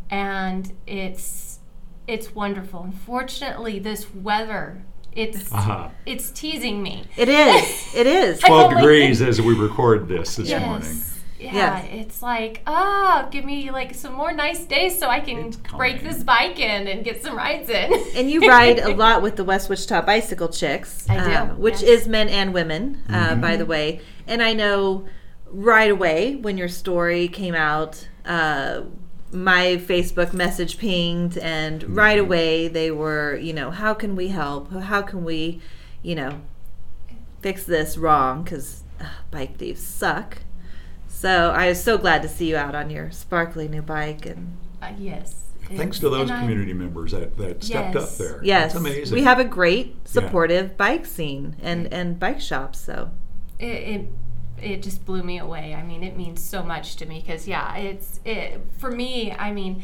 and it's it's wonderful. Unfortunately, this weather. It's uh-huh. it's teasing me. It is. It is. Twelve degrees as we record this this yes. morning. Yeah, yes. It's like, oh, give me like some more nice days so I can break this bike in and get some rides in. And you ride a lot with the West Wichita Bicycle Chicks. I do. Um, which yes. is men and women, mm-hmm. uh, by the way. And I know right away when your story came out, uh, my Facebook message pinged, and mm-hmm. right away they were, you know, how can we help? How can we, you know, fix this wrong? Because uh, bike thieves suck. So I was so glad to see you out on your sparkly new bike. and uh, Yes. Thanks to those community I, members that, that stepped yes, up there. Yes. It's amazing. We have a great, supportive yeah. bike scene and, and bike shops. So. It, it it just blew me away. I mean, it means so much to me because, yeah, it's it for me, I mean,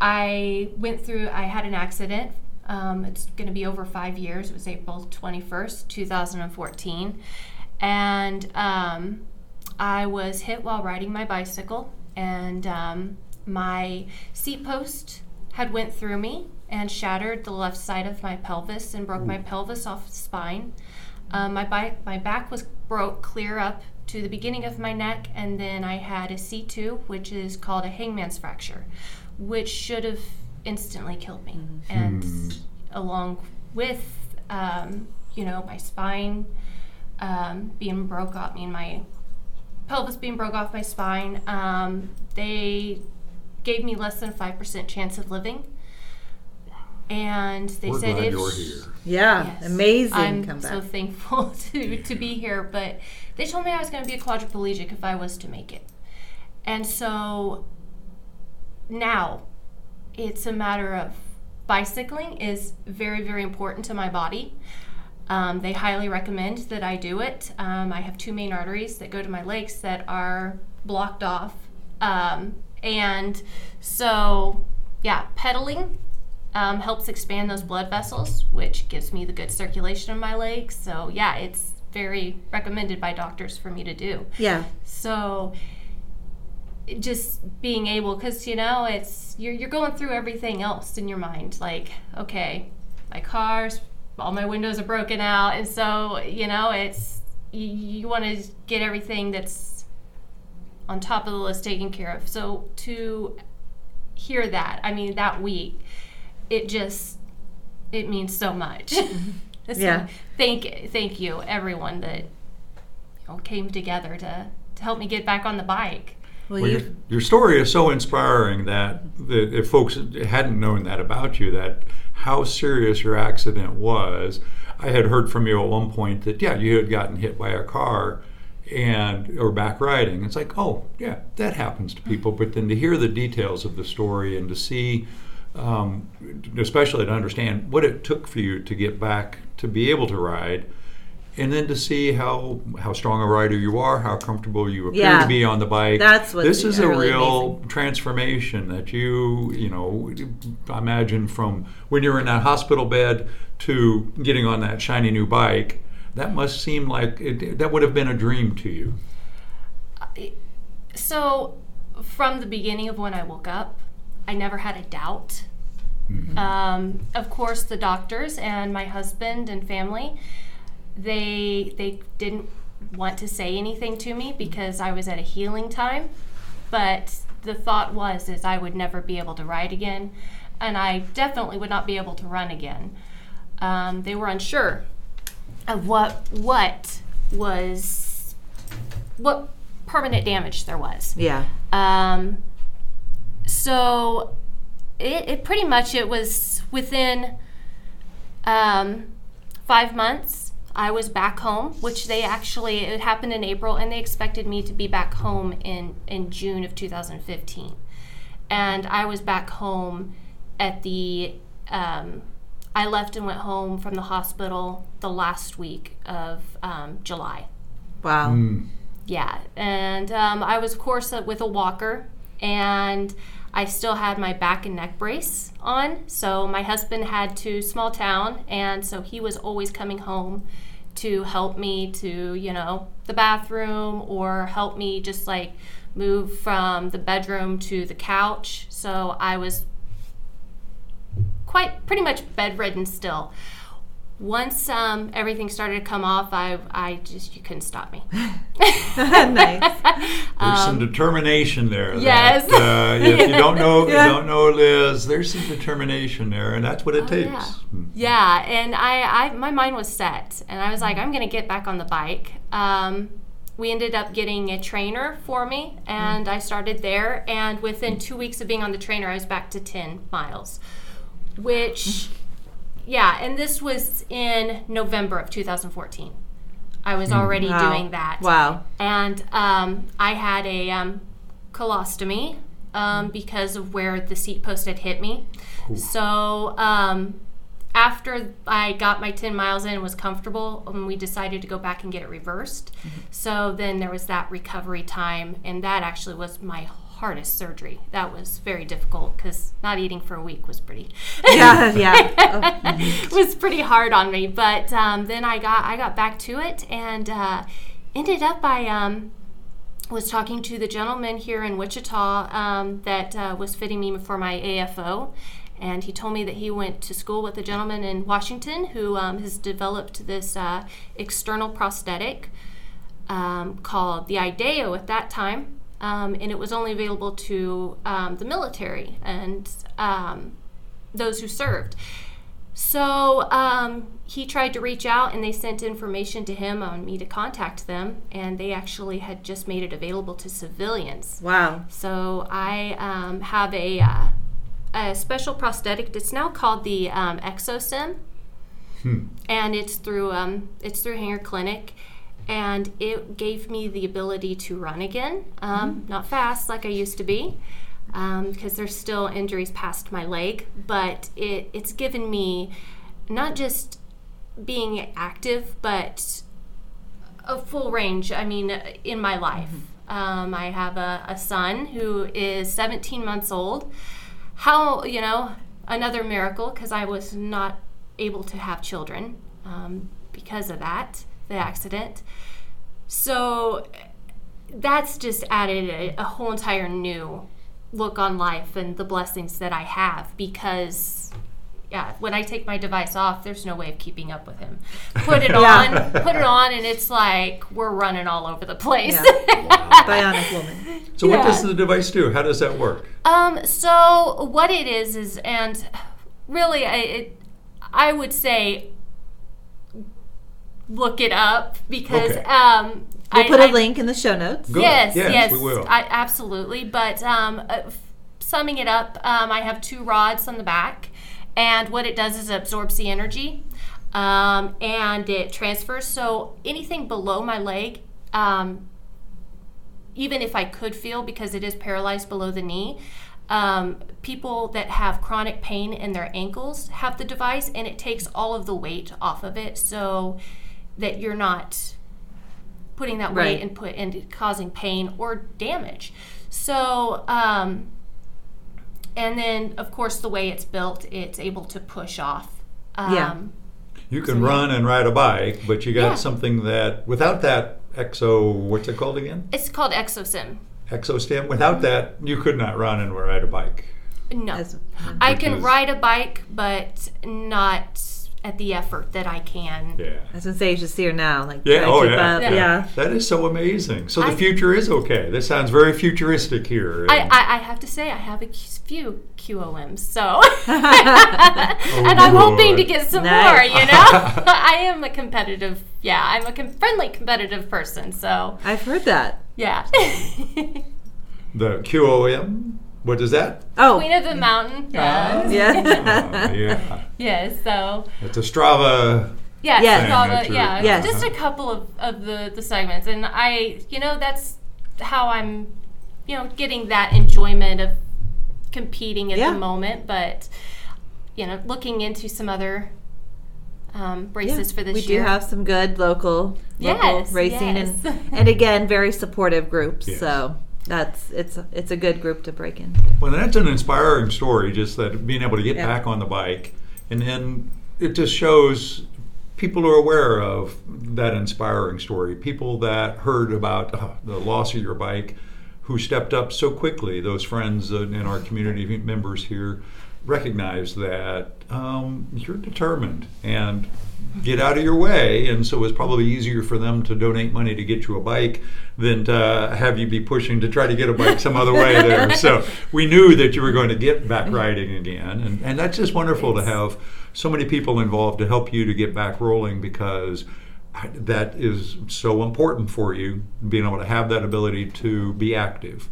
I went through, I had an accident. Um, it's going to be over five years. It was April twenty-first, twenty fourteen. And... Um, I was hit while riding my bicycle, and um, my seat post had went through me and shattered the left side of my pelvis and broke Ooh. my pelvis off the spine. Um, my, bi- my back was broke clear up to the beginning of my neck, and then I had a C two, which is called a hangman's fracture, which should have instantly killed me. Mm-hmm. And hmm. along with, um, you know, my spine um, being broke off, I mean, my pelvis being broke off my spine, um, they gave me less than five percent chance of living. And they We're said, "If you're here, yeah, yes, amazing." I'm comeback. so thankful to to be here. But they told me I was going to be a quadriplegic if I was to make it, and so now it's a matter of bicycling is very, very important to my body. Um, they highly recommend that I do it. Um, I have two main arteries that go to my legs that are blocked off, um, and so yeah, pedaling. Um, helps expand those blood vessels, which gives me the good circulation in my legs. So, yeah, it's very recommended by doctors for me to do. Yeah. So, just being able, because, you know, it's you're, you're going through everything else in your mind. Like, okay, my car's, all my windows are broken out. And so, you know, it's you, you want to get everything that's on top of the list taken care of. So, to hear that, I mean, that week, it just, it means so much. so yeah. Thank thank you, everyone that you know, came together to, to help me get back on the bike. Well, well, your, your story is so inspiring that, that if folks hadn't known that about you, that how serious your accident was. I had heard from you at one point that, yeah, you had gotten hit by a car and or back riding. It's like, oh, yeah, that happens to people. But then to hear the details of the story and to see Um, especially to understand what it took for you to get back to be able to ride, and then to see how how strong a rider you are, how comfortable you appear yeah, to be on the bike. That's what this is a really real amazing. transformation that you you know imagine from when you were in that hospital bed to getting on that shiny new bike. That must seem like it, that would have been a dream to you. So from the beginning of when I woke up, I never had a doubt. Mm-hmm. Um, of course, the doctors and my husband and family, they they didn't want to say anything to me because I was at a healing time. But the thought was is I would never be able to ride again, and I definitely would not be able to run again. Um, they were unsure of what what was what permanent damage there was. Yeah. Um, So it, it pretty much, it was within um, five months, I was back home, which they actually, it happened in April, and they expected me to be back home in, in June of two thousand fifteen. And I was back home at the, um, I left and went home from the hospital the last week of um, July. Wow. Mm. Yeah. And um, I was, of course, uh, with a walker, and I still had my back and neck brace on, so my husband had to small town, and so he was always coming home to help me to, you know, the bathroom or help me just like move from the bedroom to the couch. So I was quite pretty much bedridden still. Once um, everything started to come off, I I just, you couldn't stop me. Nice. um, there's some determination there. Yes. That, uh, if you don't know, yeah. you don't know Liz, there's some determination there, and that's what it oh, takes. Yeah. Hmm. yeah, and I, I, my mind was set, and I was like, I'm going to get back on the bike. Um, we ended up getting a trainer for me, and mm. I started there, and within two weeks of being on the trainer, I was back to ten miles, which... Yeah, and this was in November of two thousand fourteen. I was already wow. doing that. Wow. And um, I had a um, colostomy um, because of where the seat post had hit me. Ooh. So um, after I got my ten miles in and was comfortable, um, we decided to go back and get it reversed. Mm-hmm. So then there was that recovery time, and that actually was my hardest surgery. That was very difficult because not eating for a week was pretty yeah yeah oh. was pretty hard on me, but um then I got I got back to it, and uh ended up I um was talking to the gentleman here in Wichita um that uh, was fitting me for my A F O, And he told me that he went to school with a gentleman in Washington who um, has developed this uh, external prosthetic um, called the IDEO at that time, um, and it was only available to um, the military and um, those who served. So um, he tried to reach out, and they sent information to him on me to contact them, and they actually had just made it available to civilians. Wow. So I um, have a... Uh, a special prosthetic that's now called the um, ExoSym, hmm. and it's through um, it's through Hanger Clinic, and it gave me the ability to run again, um, mm-hmm. not fast like I used to be, um, because there's still injuries past my leg, but it, it's given me not just being active, but a full range, I mean, in my life. Mm-hmm. Um, I have a, a son who is seventeen months old. How, you know, another miracle, because I was not able to have children um, because of that, the accident. So that's just added a, a whole entire new look on life and the blessings that I have, because, yeah, when I take my device off, there's no way of keeping up with him. Put it yeah. on, put it on, and it's like we're running all over the place. Yeah. Wow. Bionic woman. So what yeah. does the device do? How does that work? Um, so what it is is, and really, I, it, I would say look it up, because okay. um, we'll I, put a I, link in the show notes. Good. Yes, yes, yes, we will. I, absolutely. But um, uh, f- summing it up, um, I have two rods on the back, and what it does is it absorbs the energy, um, and it transfers. So anything below my leg. Um, even if I could feel, because it is paralyzed below the knee, um, people that have chronic pain in their ankles have the device, and it takes all of the weight off of it so that you're not putting that right. weight and put and causing pain or damage. So, um, and then of course the way it's built, it's able to push off. Um, yeah. You can so run and ride a bike, but you got yeah. something that, without that, Exo, what's it called again? It's called ExoSym. ExoSym. Without that, you could not run and ride a bike. No. As, I can ride a bike, but not at the effort that I can. Yeah. I was going to say, you should see her now. Like, yeah. Oh, yeah. Up. yeah. Yeah. That is so amazing. So the I, future is okay. This sounds very futuristic here. I, I, I have to say, I have a few Q O Ms, so. oh, and I'm Lord. hoping to get some nice. more, you know? I am a competitive Yeah, I'm a com- friendly, competitive person, so... I've heard that. Yeah. The Q O M, what is that? Oh. Queen of the Mountain. Uh, uh, yeah. Oh, yeah. Yeah, so... It's a Strava... Yeah, yes. Strava, yeah. Yes. Just a couple of, of the, the segments, and I, you know, that's how I'm, you know, getting that enjoyment of competing at yeah. the moment, but, you know, looking into some other... Um, races yeah, for this we year. We do have some good local, yes, local racing yes. and and again very supportive groups. Yes. So that's it's it's a good group to break into. Well, that's an inspiring story, just that being able to get yeah. back on the bike, and then it just shows people are aware of that inspiring story. People that heard about uh, the loss of your bike, who stepped up so quickly. Those friends and our community members here. Recognize that um, you're determined and get out of your way, and so it's probably easier for them to donate money to get you a bike than to uh, have you be pushing to try to get a bike some other way there. So we knew that you were going to get back riding again, and, and that's just wonderful to have so many people involved to help you to get back rolling, because that is so important for you, being able to have that ability to be active.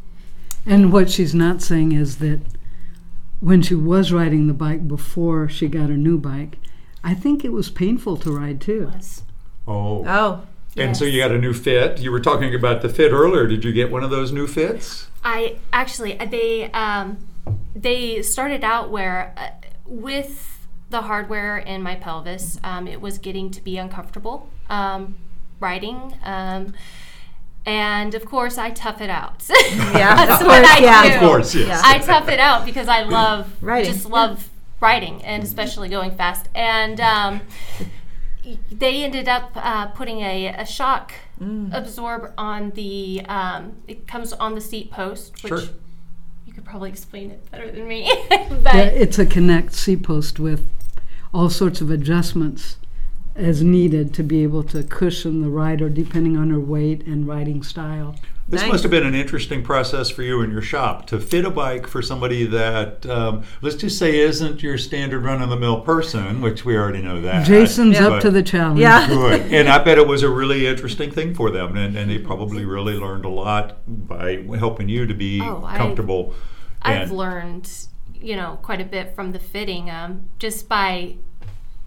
And what she's not saying is that when she was riding the bike before she got her new bike, I think it was painful to ride too. Oh. Oh. And yes. so you got a new fit. You were talking about the fit earlier. Did you get one of those new fits? I actually they um, they started out where uh, with the hardware in my pelvis, um, it was getting to be uncomfortable um, riding. Um, And, of course, I tough it out. Yeah, That's of what course, I yeah. do. Of course, yes. I tough it out because I love, riding. just love riding, and especially going fast. And um, they ended up uh, putting a, a shock mm. absorb on the, um, it comes on the seat post, which sure. you could probably explain it better than me. But yeah, it's a Connect C-post with all sorts of adjustments as needed to be able to cushion the rider depending on her weight and riding style. This nice. Must have been an interesting process for you in your shop to fit a bike for somebody that, um, let's just say, isn't your standard run-of-the-mill person, which we already know that. Jason's yeah. up to the challenge. Yeah. Good. And I bet it was a really interesting thing for them, and, and they probably really learned a lot by helping you to be oh, comfortable. I've, I've learned, you know, quite a bit from the fitting, um, just by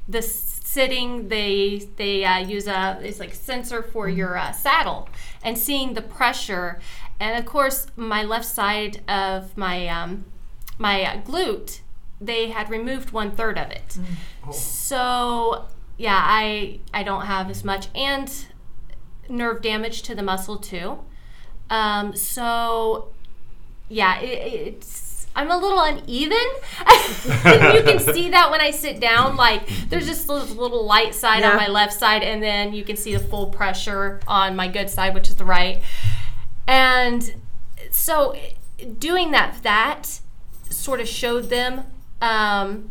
the sitting. They they uh, use a it's like sensor for your uh, saddle. And seeing the pressure, and of course my left side of my um, my uh, glute, they had removed one third of it. Mm. Oh. So yeah, I I don't have as much, and nerve damage to the muscle too. Um, so yeah, it, it's I'm a little uneven. You can see that when I sit down. Like there's just this little light side yeah. on my left side, and then you can see the full pressure on my good side, which is the right. And so doing that, that sort of showed them um,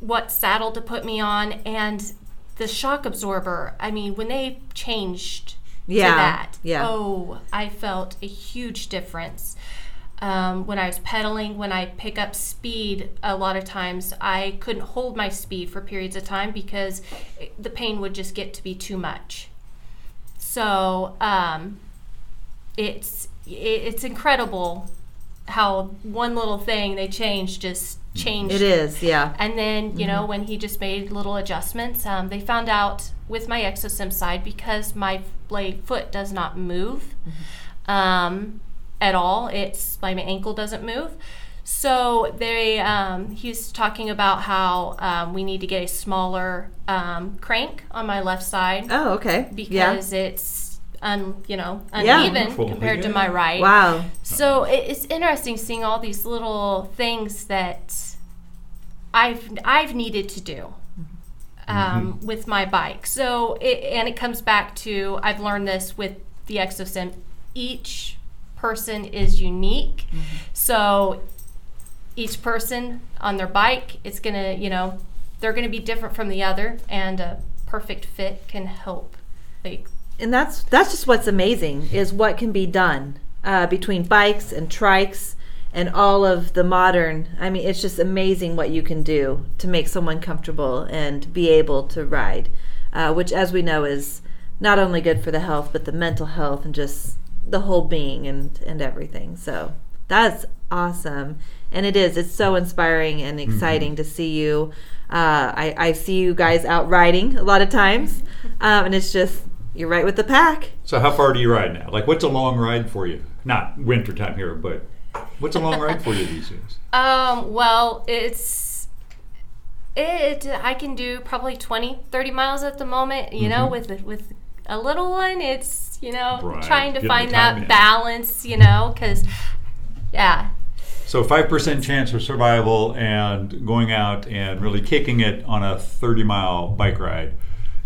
what saddle to put me on, and the shock absorber. I mean, when they changed yeah. to that, yeah. oh, I felt a huge difference. Um, when I was pedaling, when I pick up speed, a lot of times I couldn't hold my speed for periods of time because it, the pain would just get to be too much. So um, it's it, it's incredible how one little thing they changed just changed. It is, yeah. And then, you mm-hmm. know, when he just made little adjustments, um, they found out with my ExoSym side, because my blade foot does not move. Mm-hmm. Um, at all. It's like my ankle doesn't move. So they, um, he's talking about how um, we need to get a smaller um, crank on my left side. Oh, okay. Because yeah. it's, un, you know, uneven yeah. compared yeah. to my right. Wow. So it, it's interesting seeing all these little things that I've I've needed to do um, mm-hmm. with my bike. So it, and it comes back to I've learned this with the ExoSym. Each person is unique, mm-hmm. so each person on their bike, it's gonna, you know, they're gonna be different from the other, and a perfect fit can help. Like, and that's that's just what's amazing is what can be done uh, between bikes and trikes and all of the modern. I mean, it's just amazing what you can do to make someone comfortable and be able to ride, uh, which, as we know, is not only good for the health but the mental health and just the whole being and, and everything. So that's awesome. And it is. It's so inspiring and exciting mm-hmm. to see you. Uh, I, I see you guys out riding a lot of times. Um, and it's just, you're right with the pack. So how far do you ride now? Like, what's a long ride for you? Not wintertime here, but what's a long ride for you these days? Um, well, it's... it. I can do probably twenty, thirty miles at the moment, you mm-hmm. know, with with a little one. It's, you know, right. trying to Get find that in. balance, you know, because, yeah. So five percent chance of survival and going out and really kicking it on a thirty-mile bike ride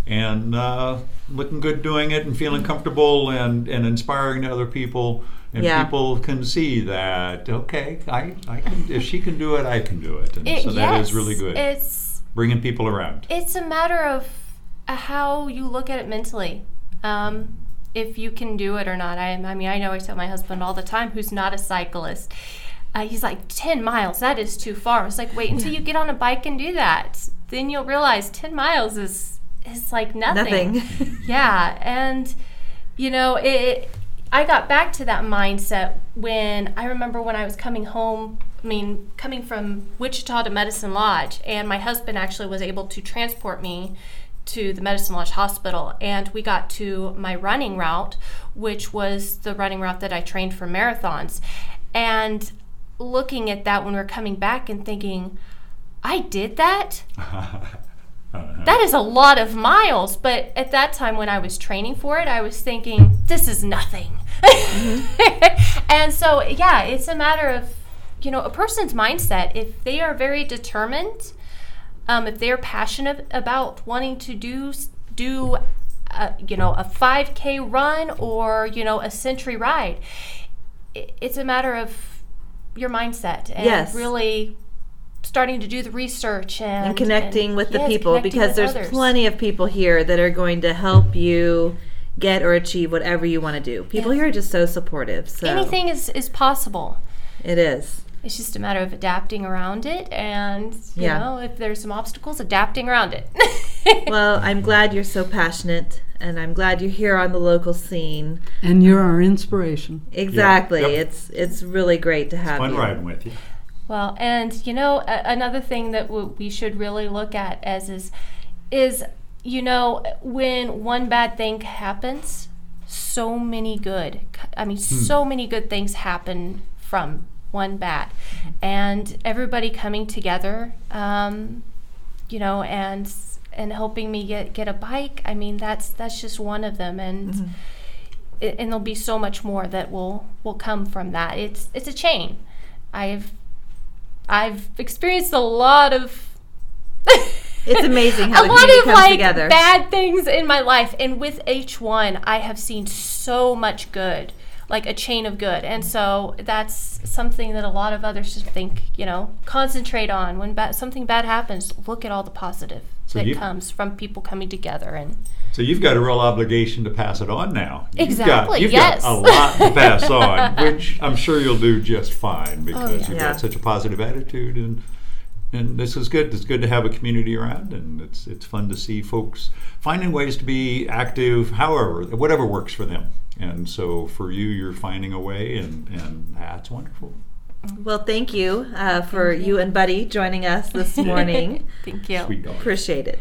and uh, looking good doing it and feeling comfortable and, and inspiring to other people. And yeah. people can see that, okay, I, I can, if she can do it, I can do it. And it so yes, that is really good. It's bringing people around. It's a matter of how you look at it mentally. Um if you can do it or not. I, I mean, I know I tell my husband all the time, who's not a cyclist, uh, he's like, ten miles, that is too far. It's like, wait until you get on a bike and do that. Then you'll realize ten miles is is like nothing. Nothing. Yeah, and, you know, it. I got back to that mindset when, I remember when I was coming home, I mean, coming from Wichita to Medicine Lodge, and my husband actually was able to transport me to the Medicine Lodge Hospital, and we got to my running route, which was the running route that I trained for marathons. And looking at that when we we're coming back and thinking, I did that? That is a lot of miles. But at that time when I was training for it, I was thinking, this is nothing. Mm-hmm. And so, yeah, it's a matter of, you know, a person's mindset. If they are very determined, Um, if they're passionate about wanting to do, do uh, you know, a five K run or, you know, a century ride, it's a matter of your mindset and yes. really starting to do the research and, and connecting and, with the yes, people, because there's others. Plenty of people here that are going to help you get or achieve whatever you want to do. People yes. here are just so supportive. So anything is, is possible. It is. It's just a matter of adapting around it, and you yeah. know, if there's some obstacles, adapting around it. Well, I'm glad you're so passionate, and I'm glad you're here on the local scene. And you're our inspiration. Exactly. Yep. Yep. It's it's really great to have it's fun you. Fun riding with you. Well, and you know, a- another thing that w- we should really look at as is is you know, when one bad thing happens, so many good. I mean, hmm. so many good things happen from one bat, and everybody coming together, um, you know, and and helping me get, get a bike. I mean, that's that's just one of them, and mm-hmm. it, and there'll be so much more that will, will come from that. It's it's a chain. I've I've experienced a lot of. It's amazing how a lot of like together. Bad things in my life, and with each one, I have seen so much good. Like a chain of good. And so that's something that a lot of others should think, you know, concentrate on. When ba- something bad happens, look at all the positive so that you, comes from people coming together. And so you've got a real obligation to pass it on now. Exactly, you've got, you've yes. got a lot to pass on, which I'm sure you'll do just fine because oh, yeah. you've yeah. got such a positive attitude. And and this is good. It's good to have a community around, and it's it's fun to see folks finding ways to be active, however, whatever works for them. And so for you, you're finding a way, and, and that's wonderful. Well, thank you uh, for thank you. you and Buddy joining us this morning. Thank you. Sweet dog. Appreciate it.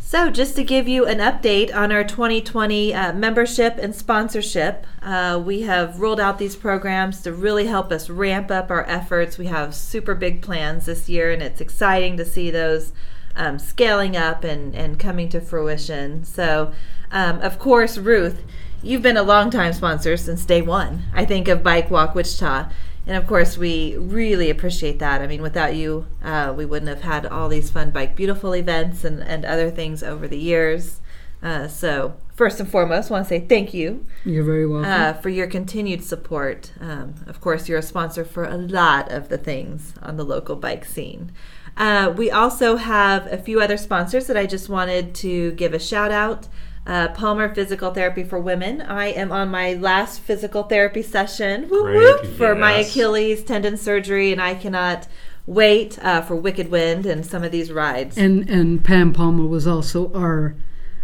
So just to give you an update on our twenty twenty uh, membership and sponsorship, uh, we have rolled out these programs to really help us ramp up our efforts. We have super big plans this year, and it's exciting to see those um, scaling up and, and coming to fruition. So Um, of course, Ruth, you've been a longtime sponsor since day one, I think, of Bike Walk Wichita. And of course, we really appreciate that. I mean, without you, uh, we wouldn't have had all these fun Bike Beautiful events and, and other things over the years. Uh, so first and foremost, I want to say thank you. You're very welcome. Uh, for your continued support. Um, of course, you're a sponsor for a lot of the things on the local bike scene. Uh, we also have a few other sponsors that I just wanted to give a shout out. Uh, Palmer Physical Therapy for Women. I am on my last physical therapy session whoop, whoop, for yes. my Achilles tendon surgery, and I cannot wait uh, for Wicked Wind and some of these rides. And and Pam Palmer was also our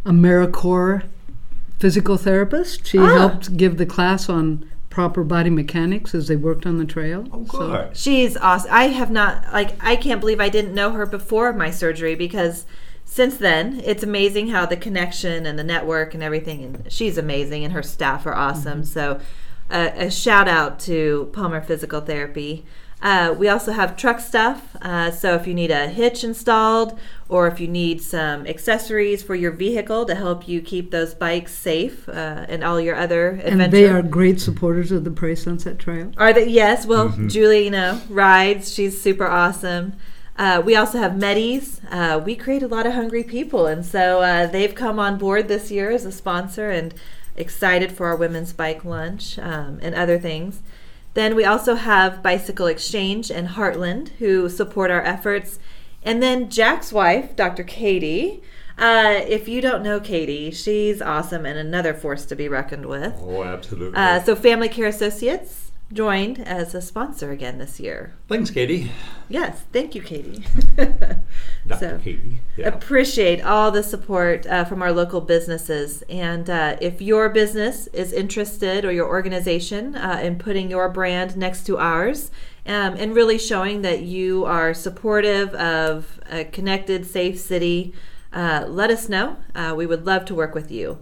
AmeriCorps physical therapist. She ah. helped give the class on proper body mechanics as they worked on the trail. Oh, good. So. She's awesome. I have not, like, I can't believe I didn't know her before my surgery, because since then, it's amazing how the connection and the network and everything, and she's amazing, and her staff are awesome. Mm-hmm. So uh, a shout out to Palmer Physical Therapy. Uh, we also have Truck Stuff. Uh, so if you need a hitch installed, or if you need some accessories for your vehicle to help you keep those bikes safe uh, and all your other adventures. And adventure. They are great supporters of the Prairie Sunset Trail. Are they? Yes. Well, mm-hmm. Julie, you know, rides. She's super awesome. Uh, we also have Medis. Uh, we create a lot of hungry people, and so uh, they've come on board this year as a sponsor, and excited for our women's bike lunch um, and other things. Then we also have Bicycle Exchange and Heartland, who support our efforts. And then Jack's wife, Doctor Katy. Uh, if you don't know Katy, she's awesome and another force to be reckoned with. Oh, absolutely. Uh, so Family Care Associates joined as a sponsor again this year. Thanks, Katy. Yes, thank you, Katy. Doctor Katy. Yeah. Appreciate all the support uh, from our local businesses. And uh, if your business is interested, or your organization, uh, in putting your brand next to ours, um, and really showing that you are supportive of a connected, safe city, uh, let us know. Uh, we would love to work with you.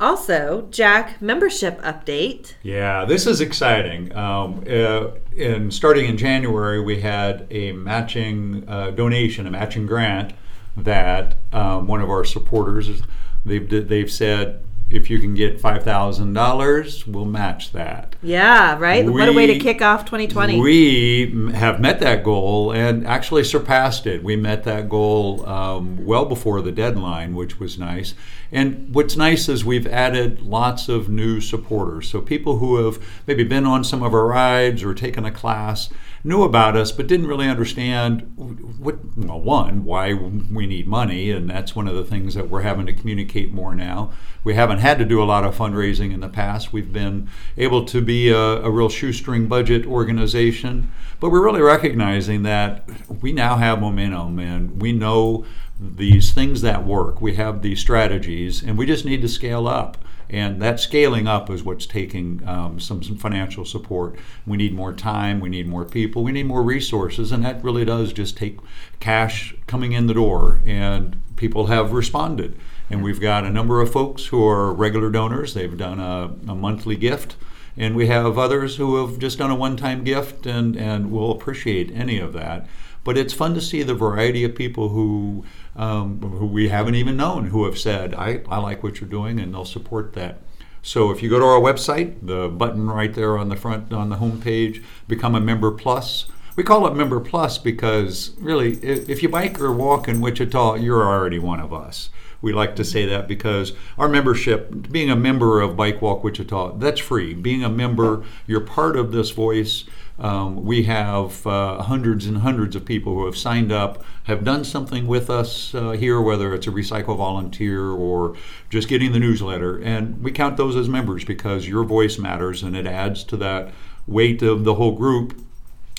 Also, Jack, membership update. Yeah, this is exciting. Um, uh, in starting in January, we had a matching uh, donation, a matching grant that um, one of our supporters, they've, they've said, if you can get five thousand dollars, we'll match that. Yeah, right? We, what a way to kick off twenty twenty. We have met that goal and actually surpassed it. We met that goal um, well before the deadline, which was nice. And what's nice is we've added lots of new supporters. So people who have maybe been on some of our rides or taken a class knew about us but didn't really understand, what, well, one, why we need money, and that's one of the things that we're having to communicate more now. We haven't had to do a lot of fundraising in the past. We've been able to be a, a real shoestring budget organization, but we're really recognizing that we now have momentum and we know these things that work. We have these strategies and we just need to scale up. And that scaling up is what's taking um, some, some financial support. We need more time, we need more people, we need more resources, and that really does just take cash coming in the door, and people have responded. And we've got a number of folks who are regular donors. They've done a, a monthly gift, and we have others who have just done a one-time gift, and, and we'll appreciate any of that. But it's fun to see the variety of people who um, who we haven't even known who have said, I, I like what you're doing, and they'll support that. So if you go to our website, the button right there on the front, on the homepage, become a Member Plus. We call it Member Plus because really, if you bike or walk in Wichita, you're already one of us. We like to say that because our membership, being a member of Bike Walk Wichita, that's free. Being a member, you're part of this voice. Um, we have uh, hundreds and hundreds of people who have signed up, have done something with us uh, here, whether it's a recycle volunteer or just getting the newsletter. And we count those as members because your voice matters and it adds to that weight of the whole group.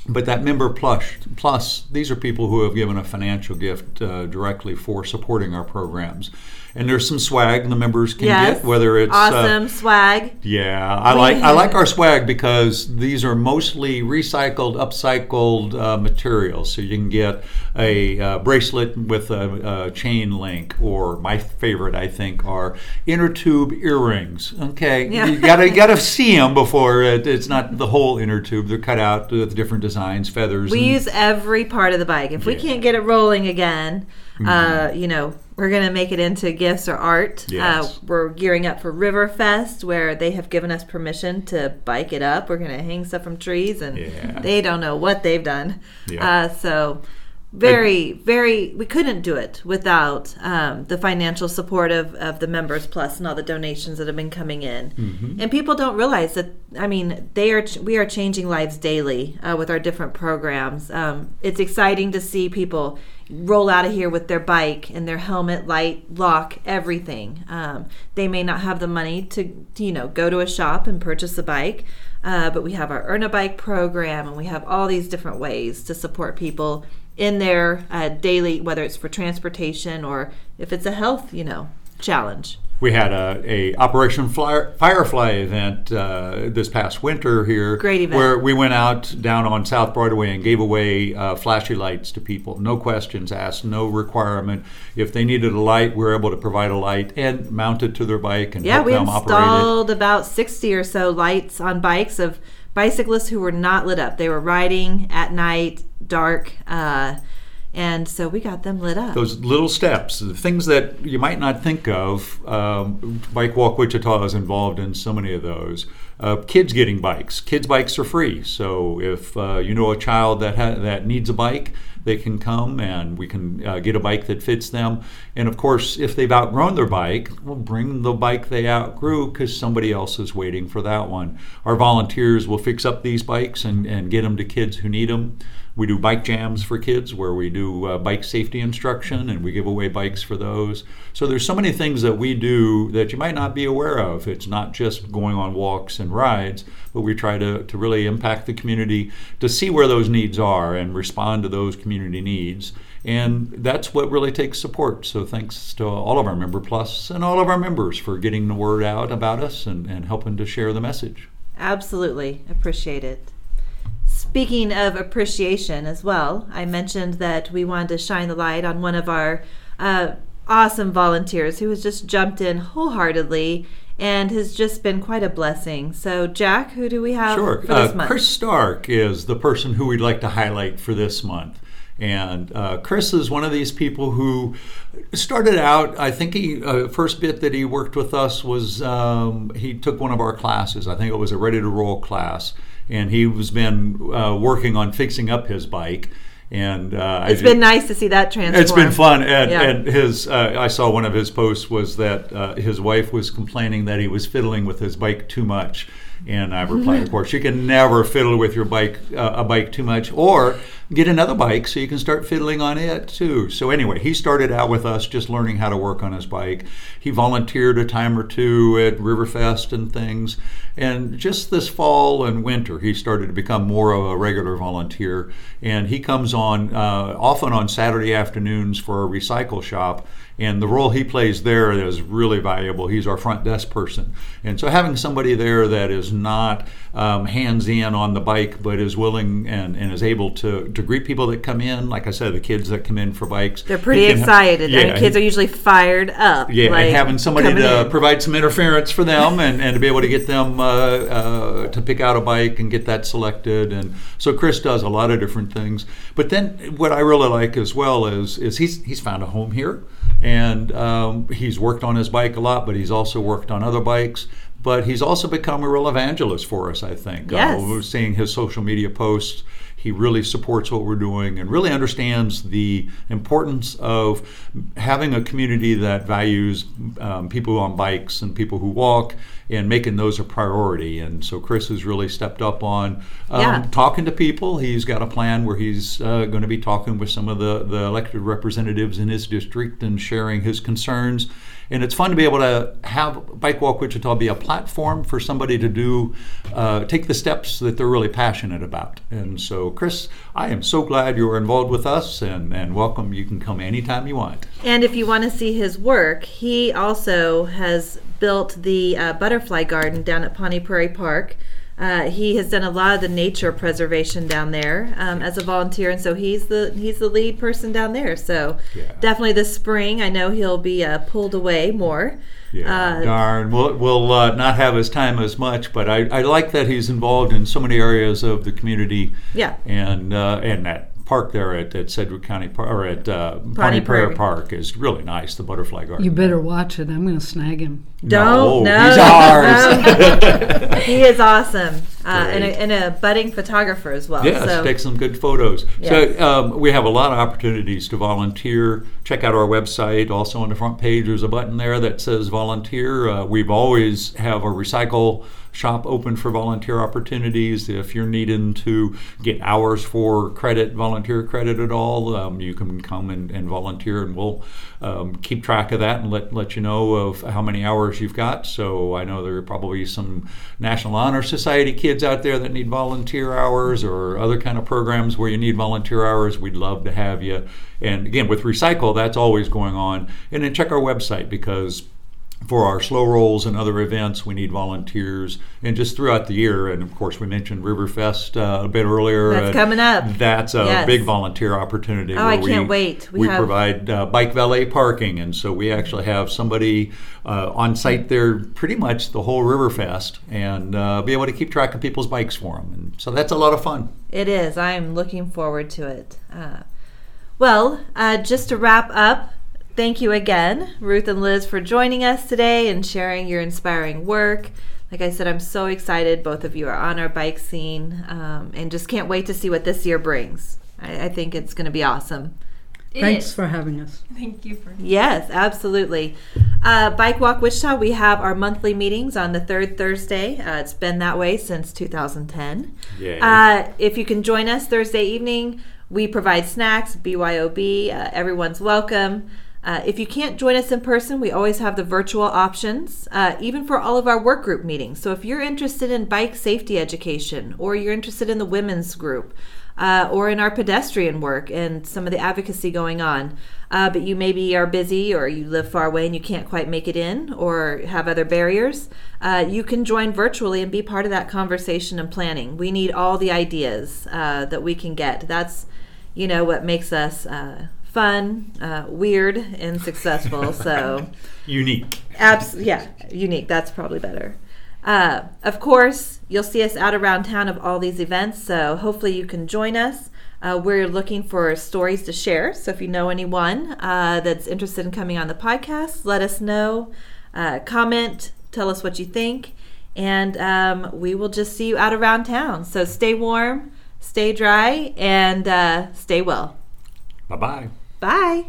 But that member plus, plus, these are people who have given a financial gift uh, directly for supporting our programs. And there's some swag the members can yes. get, whether it's awesome uh, swag. Yeah, I like I like our swag because these are mostly recycled, upcycled uh, materials. So you can get a uh, bracelet with a, a chain link, or my favorite, I think, are inner tube earrings. Okay, yeah. you gotta you gotta see them before it, it's not the whole inner tube. They're cut out with different designs, feathers. We and, use every part of the bike. If yeah. we can't get it rolling again, mm-hmm. uh, you know. We're going to make it into gifts or art. Yes. Uh, we're gearing up for Riverfest, where they have given us permission to bike it up. We're going to hang stuff from trees, and yeah. they don't know what they've done. Yeah. Uh, so very, very, we couldn't do it without um, the financial support of, of the Members Plus and all the donations that have been coming in. Mm-hmm. And people don't realize that, I mean, they are we are changing lives daily uh, with our different programs. Um, it's exciting to see people roll out of here with their bike and their helmet, light, lock, everything. Um, they may not have the money to, you know, go to a shop and purchase a bike, uh, but we have our Earn a Bike program, and we have all these different ways to support people in their uh, daily, whether it's for transportation or if it's a health, you know, challenge. We had a, a Operation Fly, Firefly event uh, this past winter here. Great event. Where we went out down on South Broadway and gave away uh, flashy lights to people. No questions asked, no requirement. If they needed a light, we were able to provide a light and mount it to their bike and yeah, help them operate it. Yeah, we installed about sixty or so lights on bikes of bicyclists who were not lit up. They were riding at night, dark, uh and so we got them lit up. Those little steps, the things that you might not think of, um, Bike Walk Wichita is involved in so many of those. Uh, kids getting bikes. Kids' bikes are free, so if uh, you know a child that ha- that needs a bike, they can come and we can uh, get a bike that fits them. And of course, if they've outgrown their bike, we'll bring the bike they outgrew because somebody else is waiting for that one. Our volunteers will fix up these bikes and, and get them to kids who need them. We do bike jams for kids where we do uh, bike safety instruction, and we give away bikes for those. So there's so many things that we do that you might not be aware of. It's not just going on walks and rides, but we try to, to really impact the community to see where those needs are and respond to those community needs. And that's what really takes support. So thanks to all of our Member Plus and all of our members for getting the word out about us and, and helping to share the message. Absolutely. Appreciate it. Speaking of appreciation as well, I mentioned that we wanted to shine the light on one of our uh, awesome volunteers who has just jumped in wholeheartedly and has just been quite a blessing. So, Jack, who do we have sure. for this uh, month? Sure. Chris Stark is the person who we'd like to highlight for this month. And uh, Chris is one of these people who started out, I think he, uh, first bit that he worked with us was um, he took one of our classes. I think it was a ready to roll class. And he was been uh, working on fixing up his bike. And uh, it's I, been nice to see that transform. It's been fun. And, yeah. and his, uh, I saw one of his posts was that uh, his wife was complaining that he was fiddling with his bike too much. And I replied, of course, you can never fiddle with your bike, uh, a bike too much, or get another bike so you can start fiddling on it too. So anyway, he started out with us just learning how to work on his bike. He volunteered a time or two at Riverfest and things. And just this fall and winter, he started to become more of a regular volunteer. And he comes on uh, often on Saturday afternoons for a recycle shop. And the role he plays there is really valuable. He's our front desk person. And so having somebody there that is not um, hands-in on the bike, but is willing and, and is able to, to greet people that come in. Like I said, the kids that come in for bikes. They're pretty excited. Yeah, and the kids are usually fired up. Yeah, like, and having somebody to in. provide some interference for them and, and to be able to get them uh, uh, to pick out a bike and get that selected. And so Chris does a lot of different things. But then what I really like as well is, is he's, he's found a home here. And um, he's worked on his bike a lot, but he's also worked on other bikes. But he's also become a real evangelist for us, I think. Yes. Uh, we're seeing his social media posts. He really supports what we're doing and really understands the importance of having a community that values um, people on bikes and people who walk and making those a priority. And so Chris has really stepped up on um, yeah. talking to people. He's got a plan where he's uh, going to be talking with some of the, the elected representatives in his district and sharing his concerns. And it's fun to be able to have Bike Walk Wichita be a platform for somebody to do, uh, take the steps that they're really passionate about. And so, Chris, I am so glad you were involved with us, and, and welcome. You can come anytime you want. And if you want to see his work, he also has built the uh, butterfly garden down at Pawnee Prairie Park. Uh, he has done a lot of the nature preservation down there um, as a volunteer, and so he's the he's the lead person down there. So yeah. definitely this spring, I know he'll be uh, pulled away more. Yeah, uh, darn. We'll, we'll uh, not have his time as much, but I, I like that he's involved in so many areas of the community. Yeah, and uh, and that park there at, at Sedgwick County Park or at uh, Pawnee Prairie Park is really nice. The butterfly garden. You better watch it. I'm going to snag him. Don't. No, no, he's ours. No. He is awesome. Uh, and, a, and a budding photographer as well. Yes, so. Take some good photos. Yes. So um, we have a lot of opportunities to volunteer. Check out our website. Also on the front page, there's a button there that says volunteer. Uh, we've always have a recycle shop open for volunteer opportunities. If you're needing to get hours for credit, volunteer credit at all, um, you can come and, and volunteer, and we'll um, keep track of that and let, let you know of how many hours you've got. So I know there are probably some National Honor Society kids out there that need volunteer hours or other kind of programs where you need volunteer hours. We'd love to have you. And again, with Recycle, that's always going on. And then check our website, because for our slow rolls and other events, we need volunteers. And just throughout the year, and of course, we mentioned Riverfest uh, a bit earlier. That's coming up. That's a yes. big volunteer opportunity. Oh, I can't we, wait. We, we have... provide uh, bike valet parking, and so we actually have somebody uh, on site there pretty much the whole Riverfest, and uh, be able to keep track of people's bikes for them. And so that's a lot of fun. It is. I am looking forward to it. Uh, well, uh, just to wrap up, thank you again, Ruth and Liz, for joining us today and sharing your inspiring work. Like I said, I'm so excited. Both of you are on our bike scene, um, and just can't wait to see what this year brings. I, I think it's going to be awesome. It Thanks is. for having us. Thank you for having us. Yes, absolutely. Uh, Bike Walk Wichita, we have our monthly meetings on the third Thursday. Uh, it's been that way since two thousand ten. Uh, if you can join us Thursday evening, we provide snacks, B Y O B, uh, everyone's welcome. Uh, if you can't join us in person, we always have the virtual options, uh, even for all of our work group meetings. So if you're interested in bike safety education, or you're interested in the women's group, uh, or in our pedestrian work and some of the advocacy going on, uh, but you maybe are busy, or you live far away and you can't quite make it in, or have other barriers, uh, you can join virtually and be part of that conversation and planning. We need all the ideas uh, that we can get. That's, you know, what makes us... Uh, fun, uh, weird, and successful. So unique. Abs- yeah, unique. That's probably better. Uh, of course, you'll see us out around town of all these events, so hopefully you can join us. Uh, we're looking for stories to share. So if you know anyone uh, that's interested in coming on the podcast, let us know. Uh, comment, tell us what you think, and um, we will just see you out around town. So stay warm, stay dry, and uh, stay well. Bye-bye. Bye.